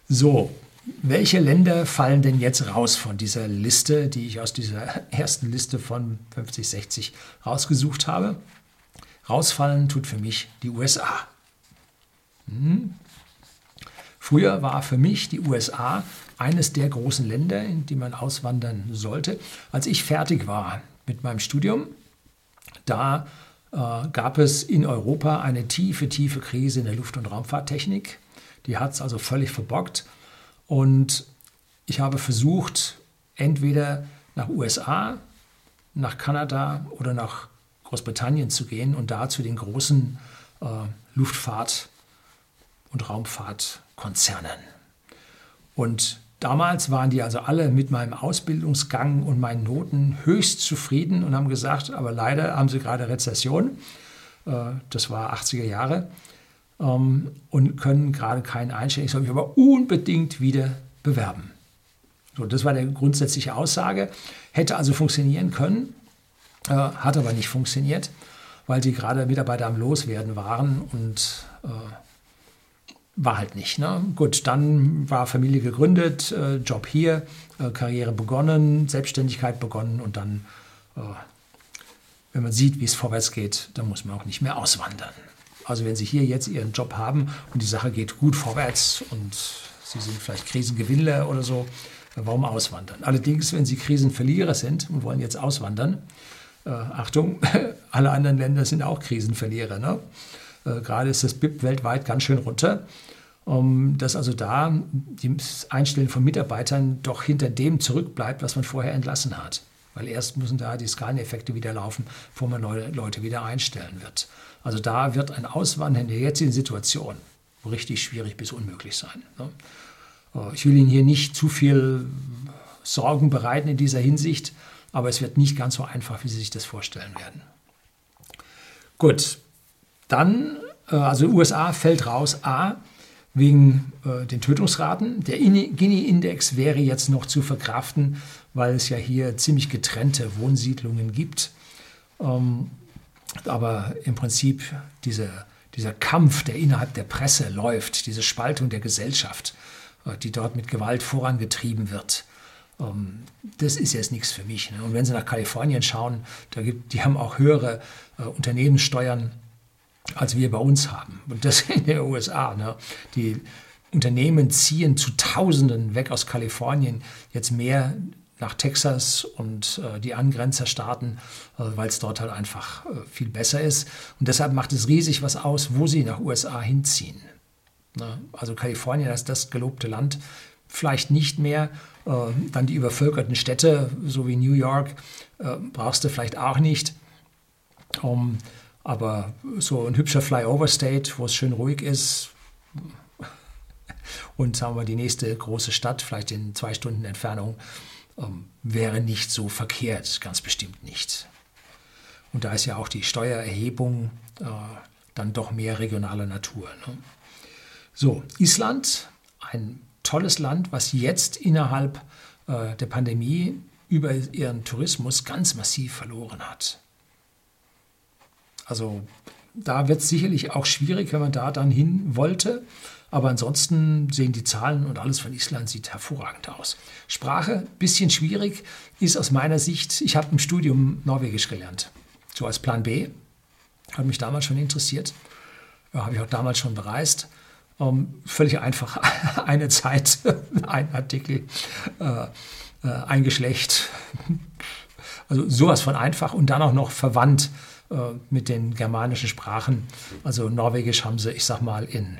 So, welche Länder fallen denn jetzt raus von dieser Liste, die ich aus dieser ersten Liste von 50, 60 rausgesucht habe? Rausfallen tut für mich die USA. Früher war für mich die USA eines der großen Länder, in die man auswandern sollte. Als ich fertig war mit meinem Studium, da gab es in Europa eine tiefe, tiefe Krise in der Luft- und Raumfahrttechnik. Die hat es also völlig verbockt. Und ich habe versucht, entweder nach USA, nach Kanada oder nach Großbritannien zu gehen und da zu den großen Luftfahrt- und Raumfahrtkonzernen. Und damals waren die also alle mit meinem Ausbildungsgang und meinen Noten höchst zufrieden und haben gesagt, aber leider haben sie gerade Rezession, das war 80er Jahre, und können gerade keinen einstellen. Ich soll mich aber unbedingt wieder bewerben. So, das war die grundsätzliche Aussage. Hätte also funktionieren können, hat aber nicht funktioniert, weil die gerade Mitarbeiter am Loswerden waren und war halt nicht. Ne? Gut, dann war Familie gegründet, Job hier, Karriere begonnen, Selbstständigkeit begonnen und dann, wenn man sieht, wie es vorwärts geht, dann muss man auch nicht mehr auswandern. Also wenn Sie hier jetzt Ihren Job haben und die Sache geht gut vorwärts und Sie sind vielleicht Krisengewinnler oder so, warum auswandern? Allerdings, wenn Sie Krisenverlierer sind und wollen jetzt auswandern, Achtung, alle anderen Länder sind auch Krisenverlierer. Ne? Gerade ist das BIP weltweit ganz schön runter, dass also da das Einstellen von Mitarbeitern doch hinter dem zurückbleibt, was man vorher entlassen hat. Weil erst müssen da die Skaleneffekte wieder laufen, bevor man neue Leute wieder einstellen wird. Also da wird ein Auswandern in der jetzigen Situation richtig schwierig bis unmöglich sein. Ich will Ihnen hier nicht zu viel Sorgen bereiten in dieser Hinsicht, aber es wird nicht ganz so einfach, wie Sie sich das vorstellen werden. Gut, dann, also USA fällt raus, A, wegen den Tötungsraten. Der Gini-Index wäre jetzt noch zu verkraften, weil es ja hier ziemlich getrennte Wohnsiedlungen gibt. Aber im Prinzip dieser Kampf, der innerhalb der Presse läuft, diese Spaltung der Gesellschaft, die dort mit Gewalt vorangetrieben wird, das ist jetzt nichts für mich. Ne? Und wenn Sie nach Kalifornien schauen, die haben auch höhere Unternehmenssteuern, als wir bei uns haben. Und das in den USA. Ne? Die Unternehmen ziehen zu Tausenden weg aus Kalifornien, jetzt mehr nach Texas und die Angrenzerstaaten, weil es dort halt einfach viel besser ist. Und deshalb macht es riesig was aus, wo sie nach USA hinziehen. Ne? Also Kalifornien als das gelobte Land vielleicht nicht mehr. Dann die übervölkerten Städte, so wie New York, brauchst du vielleicht auch nicht. Aber so ein hübscher Flyover-State, wo es schön ruhig ist und sagen wir die nächste große Stadt, vielleicht in 2 Stunden Entfernung, wäre nicht so verkehrt, ganz bestimmt nicht. Und da ist ja auch die Steuererhebung dann doch mehr regionaler Natur. Ne? So, Island, ein tolles Land, was jetzt innerhalb der Pandemie über ihren Tourismus ganz massiv verloren hat. Also da wird es sicherlich auch schwierig, wenn man da dann hin wollte. Aber ansonsten sehen die Zahlen und alles von Island sieht hervorragend aus. Sprache, bisschen schwierig, ist aus meiner Sicht, ich habe im Studium Norwegisch gelernt. So als Plan B, hat mich damals schon interessiert, habe ich auch damals schon bereist. Völlig einfach, eine Zeit, ein Artikel, ein Geschlecht, also sowas von einfach und dann auch noch verwandt mit den germanischen Sprachen. Also Norwegisch haben sie, ich sag mal, in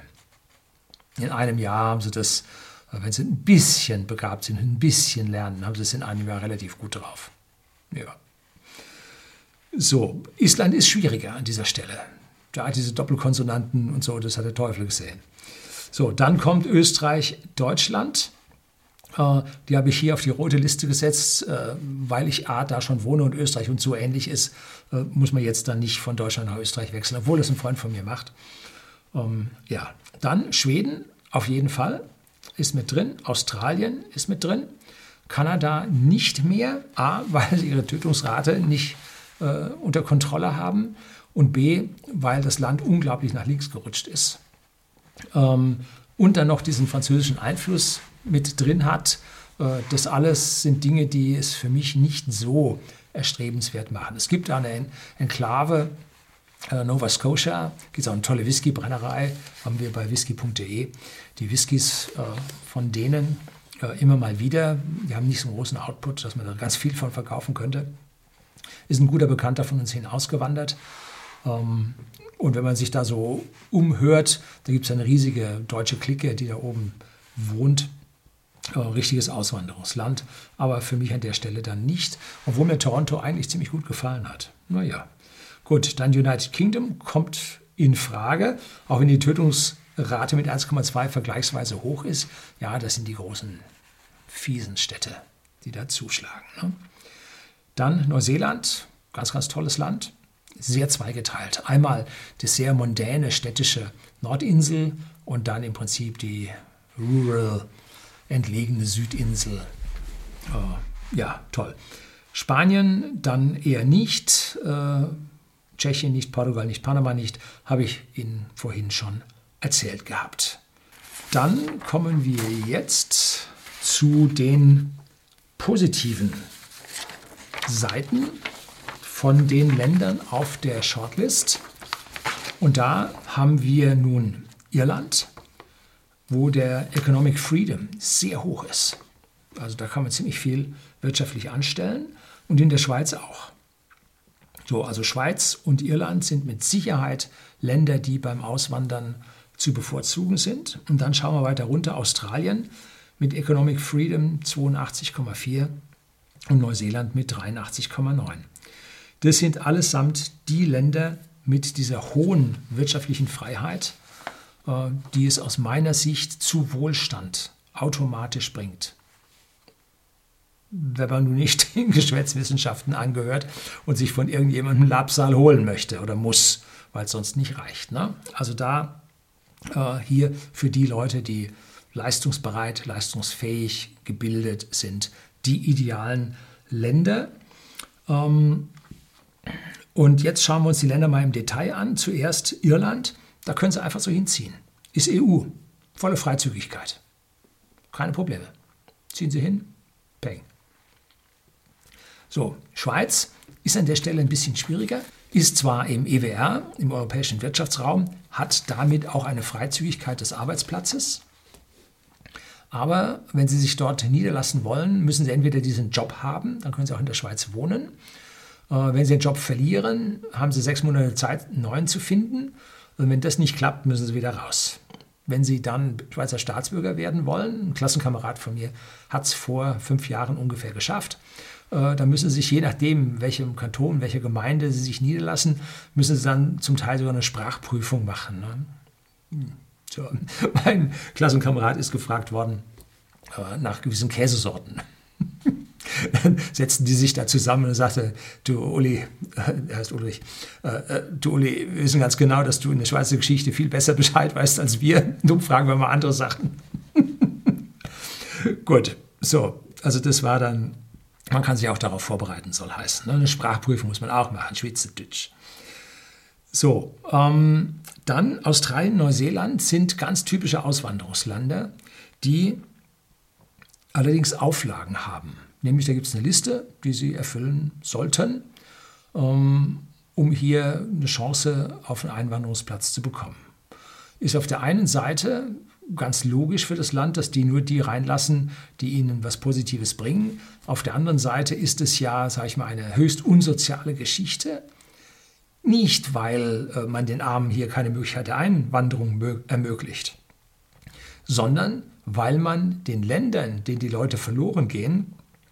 einem Jahr haben sie das, wenn sie ein bisschen begabt sind, ein bisschen lernen, haben sie es in einem Jahr relativ gut drauf. Ja. So, Island ist schwieriger an dieser Stelle. Da diese Doppelkonsonanten und so, das hat der Teufel gesehen. So, dann kommt Österreich, Deutschland. Die habe ich hier auf die rote Liste gesetzt, weil ich A, da schon wohne und Österreich und so ähnlich ist, muss man jetzt dann nicht von Deutschland nach Österreich wechseln, obwohl das ein Freund von mir macht. Ja, dann Schweden auf jeden Fall ist mit drin, Australien ist mit drin, Kanada nicht mehr, A, weil sie ihre Tötungsrate nicht unter Kontrolle haben und B, weil das Land unglaublich nach links gerutscht ist. Und dann noch diesen französischen Einfluss mit drin hat. Das alles sind Dinge, die es für mich nicht so erstrebenswert machen. Es gibt eine Enklave, Nova Scotia, gibt es auch eine tolle Whiskybrennerei, haben wir bei whisky.de. Die Whiskys von denen immer mal wieder, die haben nicht so einen großen Output, dass man da ganz viel von verkaufen könnte. Ist ein guter Bekannter von uns hin ausgewandert. Und wenn man sich da so umhört, da gibt es eine riesige deutsche Clique, die da oben wohnt. Richtiges Auswanderungsland, aber für mich an der Stelle dann nicht, obwohl mir Toronto eigentlich ziemlich gut gefallen hat. Naja, gut, dann United Kingdom kommt in Frage, auch wenn die Tötungsrate mit 1,2 vergleichsweise hoch ist. Ja, das sind die großen, fiesen Städte, die da zuschlagen. Ne? Dann Neuseeland, ganz, ganz tolles Land, sehr zweigeteilt. Einmal das sehr mondäne städtische Nordinsel und dann im Prinzip die rural entlegene Südinsel. Ja, toll. Spanien dann eher nicht, Tschechien nicht, Portugal nicht, Panama nicht, habe ich Ihnen vorhin schon erzählt gehabt. Dann kommen wir jetzt zu den positiven Seiten von den Ländern auf der Shortlist. Und da haben wir nun Irland, wo der Economic Freedom sehr hoch ist. Also da kann man ziemlich viel wirtschaftlich anstellen und in der Schweiz auch. So, also Schweiz und Irland sind mit Sicherheit Länder, die beim Auswandern zu bevorzugen sind. Und dann schauen wir weiter runter, Australien mit Economic Freedom 82,4 und Neuseeland mit 83,9. Das sind allesamt die Länder mit dieser hohen wirtschaftlichen Freiheit, die es aus meiner Sicht zu Wohlstand automatisch bringt. Wenn man nun nicht den Geschwätzwissenschaften angehört und sich von irgendjemandem einen Labsal holen möchte oder muss, weil es sonst nicht reicht. Ne? Also da hier für die Leute, die leistungsbereit, leistungsfähig, gebildet sind, die idealen Länder. Und jetzt schauen wir uns die Länder mal im Detail an. Zuerst Irland. Da können sie einfach so hinziehen. Ist EU. Volle Freizügigkeit. Keine Probleme. Ziehen sie hin. Peng. So, Schweiz ist an der Stelle ein bisschen schwieriger. Ist zwar im EWR, im Europäischen Wirtschaftsraum, hat damit auch eine Freizügigkeit des Arbeitsplatzes. Aber wenn sie sich dort niederlassen wollen, müssen sie entweder diesen Job haben, dann können sie auch in der Schweiz wohnen. Wenn sie den Job verlieren, haben sie 6 Monate Zeit, einen neuen zu finden. Und wenn das nicht klappt, müssen sie wieder raus. Wenn sie dann Schweizer Staatsbürger werden wollen, ein Klassenkamerad von mir hat es vor 5 Jahren ungefähr geschafft, dann müssen sie sich, je nachdem, welchem Kanton, welche Gemeinde sie sich niederlassen, müssen sie dann zum Teil sogar eine Sprachprüfung machen. Ne? So. Mein Klassenkamerad ist gefragt worden nach gewissen Käsesorten. Dann setzten die sich da zusammen und sagte, du Uli, er heißt Ulrich, du Uli, wir wissen ganz genau, dass du in der Schweizer Geschichte viel besser Bescheid weißt als wir. Nun fragen wir mal andere Sachen. Gut, so, also das war dann, man kann sich auch darauf vorbereiten, soll heißen. Ne? Eine Sprachprüfung muss man auch machen, Schweizerdeutsch. So, Dann Australien, Neuseeland sind ganz typische Auswanderungsländer, die allerdings Auflagen haben. Nämlich da gibt es eine Liste, die sie erfüllen sollten, um hier eine Chance auf einen Einwanderungsplatz zu bekommen. Ist auf der einen Seite ganz logisch für das Land, dass die nur die reinlassen, die ihnen was Positives bringen. Auf der anderen Seite ist es ja, sage ich mal, eine höchst unsoziale Geschichte. Nicht, weil man den Armen hier keine Möglichkeit der Einwanderung ermöglicht, sondern weil man den Ländern, denen die Leute verloren gehen,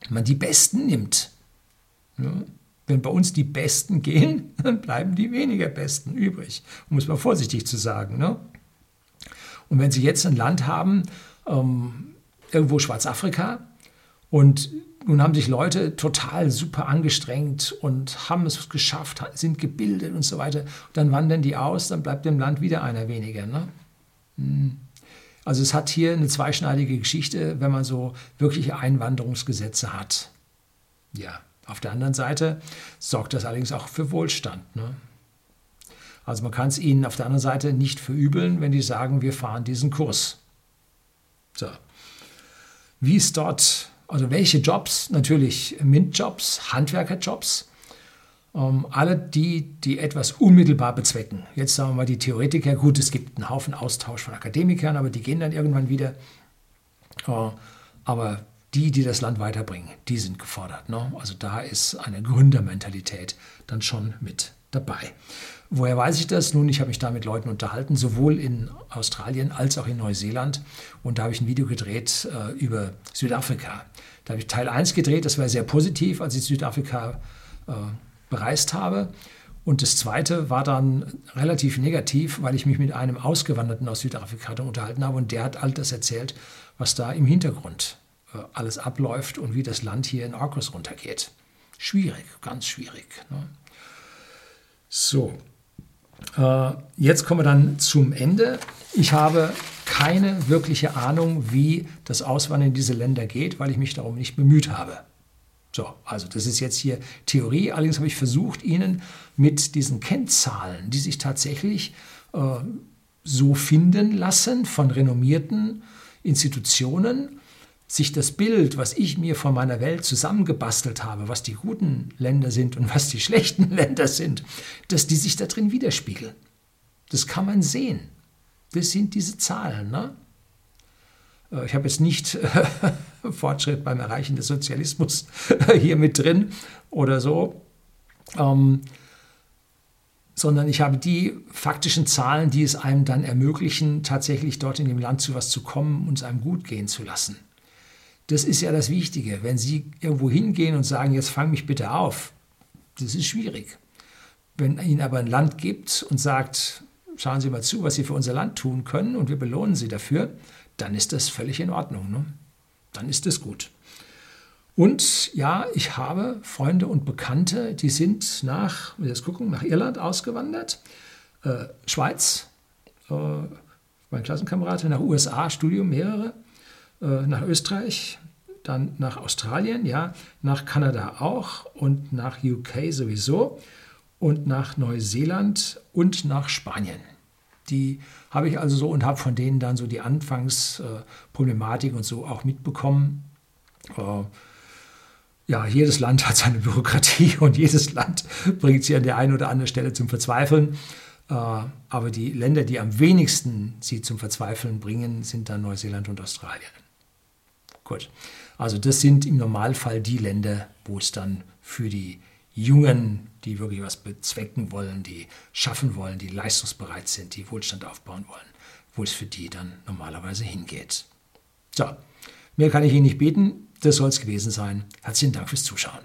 man die Besten nimmt. Ja? Wenn bei uns die Besten gehen, dann bleiben die weniger Besten übrig, um es mal vorsichtig zu sagen. Ne? Und wenn Sie jetzt ein Land haben, irgendwo Schwarzafrika, und nun haben sich Leute total super angestrengt und haben es geschafft, sind gebildet und so weiter, dann wandern die aus, dann bleibt dem Land wieder einer weniger. Ne? Also es hat hier eine zweischneidige Geschichte, wenn man so wirkliche Einwanderungsgesetze hat. Ja. Auf der anderen Seite sorgt das allerdings auch für Wohlstand. Ne? Also man kann es ihnen auf der anderen Seite nicht verübeln, wenn die sagen, wir fahren diesen Kurs. So. Wie ist dort, also welche Jobs? Natürlich MINT-Jobs, Handwerkerjobs. Alle die etwas unmittelbar bezwecken. Jetzt sagen wir mal die Theoretiker, gut, es gibt einen Haufen Austausch von Akademikern, aber die gehen dann irgendwann wieder. Aber die das Land weiterbringen, die sind gefordert. Ne? Also da ist eine Gründermentalität dann schon mit dabei. Woher weiß ich das? Nun, ich habe mich da mit Leuten unterhalten, sowohl in Australien als auch in Neuseeland. Und da habe ich ein Video gedreht über Südafrika. Da habe ich Teil 1 gedreht, das war sehr positiv, als ich Südafrika bereist habe. Und das Zweite war dann relativ negativ, weil ich mich mit einem Ausgewanderten aus Südafrika unterhalten habe. Und der hat all das erzählt, was da im Hintergrund alles abläuft und wie das Land hier in Orkus runtergeht. Schwierig, ganz schwierig. Ne? So, jetzt kommen wir dann zum Ende. Ich habe keine wirkliche Ahnung, wie das Auswandern in diese Länder geht, weil ich mich darum nicht bemüht habe. So, also das ist jetzt hier Theorie. Allerdings habe ich versucht, Ihnen mit diesen Kennzahlen, die sich tatsächlich so finden lassen von renommierten Institutionen, sich das Bild, was ich mir von meiner Welt zusammengebastelt habe, was die guten Länder sind und was die schlechten Länder sind, dass die sich da drin widerspiegeln. Das kann man sehen. Das sind diese Zahlen. Ne? Ich habe jetzt nicht Fortschritt beim Erreichen des Sozialismus hier mit drin oder so, sondern ich habe die faktischen Zahlen, die es einem dann ermöglichen, tatsächlich dort in dem Land zu was zu kommen und es einem gut gehen zu lassen. Das ist ja das Wichtige. Wenn Sie irgendwo hingehen und sagen, jetzt fang mich bitte auf, das ist schwierig. Wenn Ihnen aber ein Land gibt und sagt, schauen Sie mal zu, was Sie für unser Land tun können und wir belohnen Sie dafür, dann ist das völlig in Ordnung. Ne? Dann ist das gut. Und ja, ich habe Freunde und Bekannte, die sind nach Irland ausgewandert, Schweiz, mein Klassenkamerad, nach USA, Studium mehrere, nach Österreich, dann nach Australien, ja, nach Kanada auch und nach UK sowieso und nach Neuseeland und nach Spanien. Die habe ich also so und habe von denen dann so die Anfangsproblematik und so auch mitbekommen. Ja, jedes Land hat seine Bürokratie und jedes Land bringt sie an der einen oder anderen Stelle zum Verzweifeln. Aber die Länder, die am wenigsten sie zum Verzweifeln bringen, sind dann Neuseeland und Australien. Gut, also das sind im Normalfall die Länder, wo es dann für die Jungen, die wirklich was bezwecken wollen, die schaffen wollen, die leistungsbereit sind, die Wohlstand aufbauen wollen, wo es für die dann normalerweise hingeht. So, mehr kann ich Ihnen nicht bieten. Das soll es gewesen sein. Herzlichen Dank fürs Zuschauen.